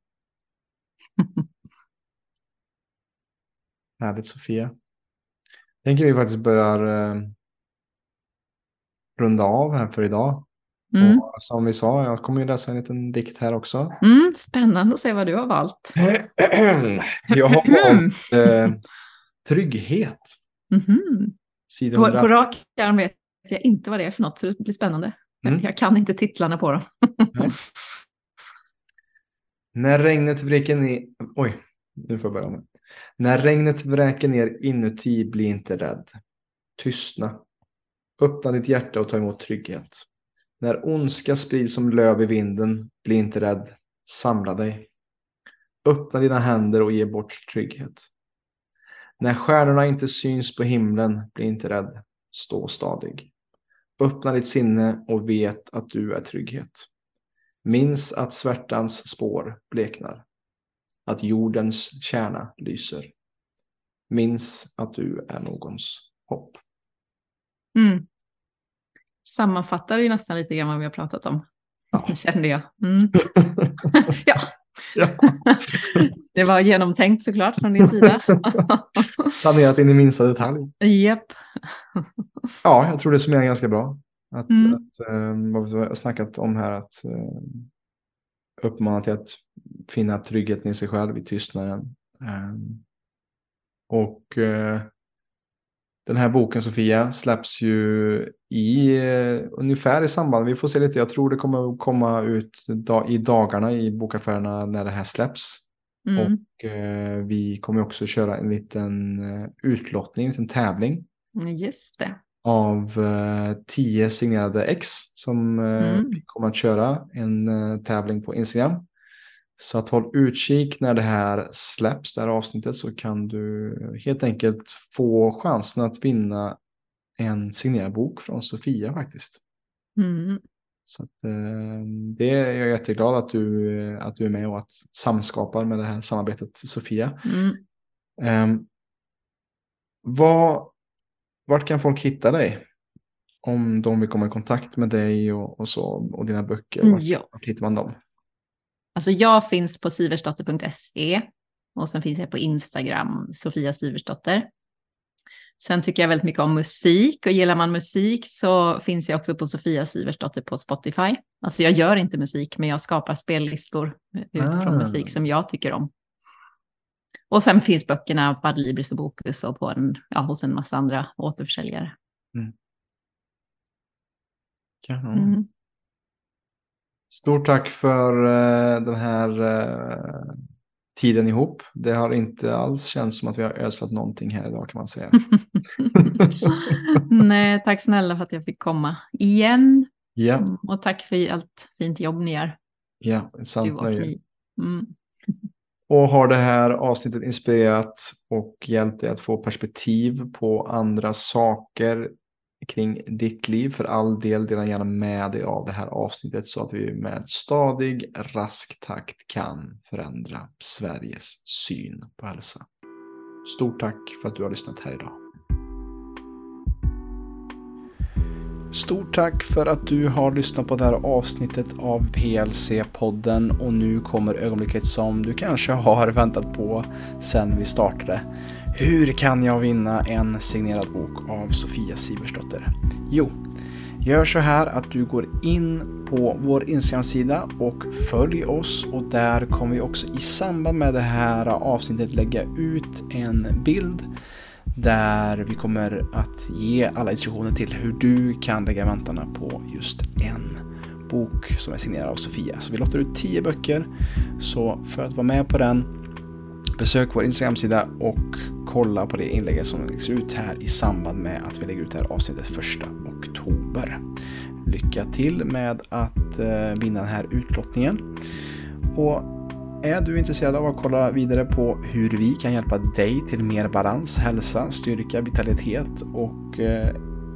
Härligt, Sofia. Tänker vi faktiskt börjar eh, runda av här för idag. Mm. Och som vi sa, jag kommer ju läsa en liten dikt här också. Mm, spännande att se vad du har valt. Jag har valt eh, Trygghet. Mm-hmm. På, på rak arm vet jag inte vad det är för något, så det blir spännande. Mm. Jag kan inte titlarna på dem. Nej. När regnet vräker ner... Oj, nu får jag börja om. När regnet vräker ner inuti, bli inte rädd. Tystna. Öppna ditt hjärta och ta emot trygghet. När ondska sprids som löv i vinden, bli inte rädd. Samla dig. Öppna dina händer och ge bort trygghet. När stjärnorna inte syns på himlen, bli inte rädd. Stå stadig. Öppna ditt sinne och vet att du är trygghet. Minns att svärtans spår bleknar. Att jordens kärna lyser. Minns att du är någons hopp. Mm. Sammanfattar ju nästan lite grann vad vi har pratat om. Ja. Det kände jag. Mm. Ja. Ja. Det var genomtänkt såklart från din sida. Planerat in i minsta detalj. Yep. Ja, jag tror det summerar ganska bra. Att, mm. att, um, vad vi har snackat om här, att uh, uppmana till att finna tryggheten i sig själv, i tystnaden. Um, och uh, den här boken, Sofia, släpps ju i uh, ungefär i samband. Vi får se lite. Jag tror det kommer komma ut da- i dagarna i bokaffärerna när det här släpps. Mm. Och eh, vi kommer också köra en liten eh, utlottning, en liten tävling. Just det. Av eh, tio signerade ex som eh, mm. kommer att köra en eh, tävling på Instagram. Så att håll utkik när det här släpps, det här avsnittet, så kan du helt enkelt få chansen att vinna en signerad bok från Sofia faktiskt. Mm. Så att, eh, det är jag jätteglad att du, att du är med och att samskapar med det här samarbetet, Sofia. Mm. Eh, vad, vart kan folk hitta dig? Om de vill komma i kontakt med dig och, och, så, och dina böcker, vart, ja. vart hittar man dem? Alltså jag finns på sivertsdotter punkt se och sen finns jag på Instagram, Sofia Sivertsdotter. Sen tycker jag väldigt mycket om musik, och gillar man musik så finns jag också på Sofia Sivertsdotter på Spotify. Alltså jag gör inte musik, men jag skapar spellistor utifrån ah. musik som jag tycker om. Och sen finns böckerna på Ad Libris och Bokus och på en, ja, hos en massa andra återförsäljare. Mm. Mm. Stort tack för uh, den här uh, tiden ihop. Det har inte alls känts som att vi har ödslat någonting här idag, kan man säga. Nej, tack snälla för att jag fick komma igen. Yeah. Och tack för allt fint jobb ni gör. Ja, yeah, sant och nöje. Mm. Och har det här avsnittet inspirerat och hjälpt dig att få perspektiv på andra saker kring ditt liv, för all del, dela gärna med dig av det här avsnittet så att vi med stadig, rask takt kan förändra Sveriges syn på hälsa. Stort tack för att du har lyssnat här idag. Stort tack för att du har lyssnat på det här avsnittet av P L C-podden och nu kommer ögonblicket som du kanske har väntat på sedan vi startade. Hur kan jag vinna en signerad bok av Sofia Sivertsdotter? Jo, gör så här att du går in på vår Instagram-sida och följ oss, och där kommer vi också i samband med det här avsnittet lägga ut en bild där vi kommer att ge alla instruktioner till hur du kan lägga vantarna på just en bok som är signerad av Sofia. Så vi låter ut tio böcker, så för att vara med på den, besök vår Instagram-sida och kolla på det inlägget som läggs ut här i samband med att vi lägger ut det här avsnittet första oktober. Lycka till med att vinna den här utlottningen. Och är du intresserad av att kolla vidare på hur vi kan hjälpa dig till mer balans, hälsa, styrka, vitalitet och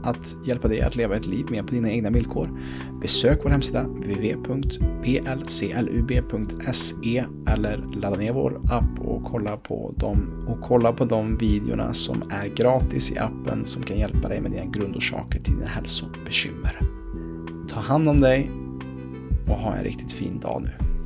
att hjälpa dig att leva ett liv mer på dina egna villkor, besök vår hemsida w w w punkt p l c l u b punkt s e eller ladda ner vår app och kolla på dem och kolla på de videorna som är gratis i appen som kan hjälpa dig med dina grundorsaker till dina hälsobekymmer. Ta hand om dig och ha en riktigt fin dag nu.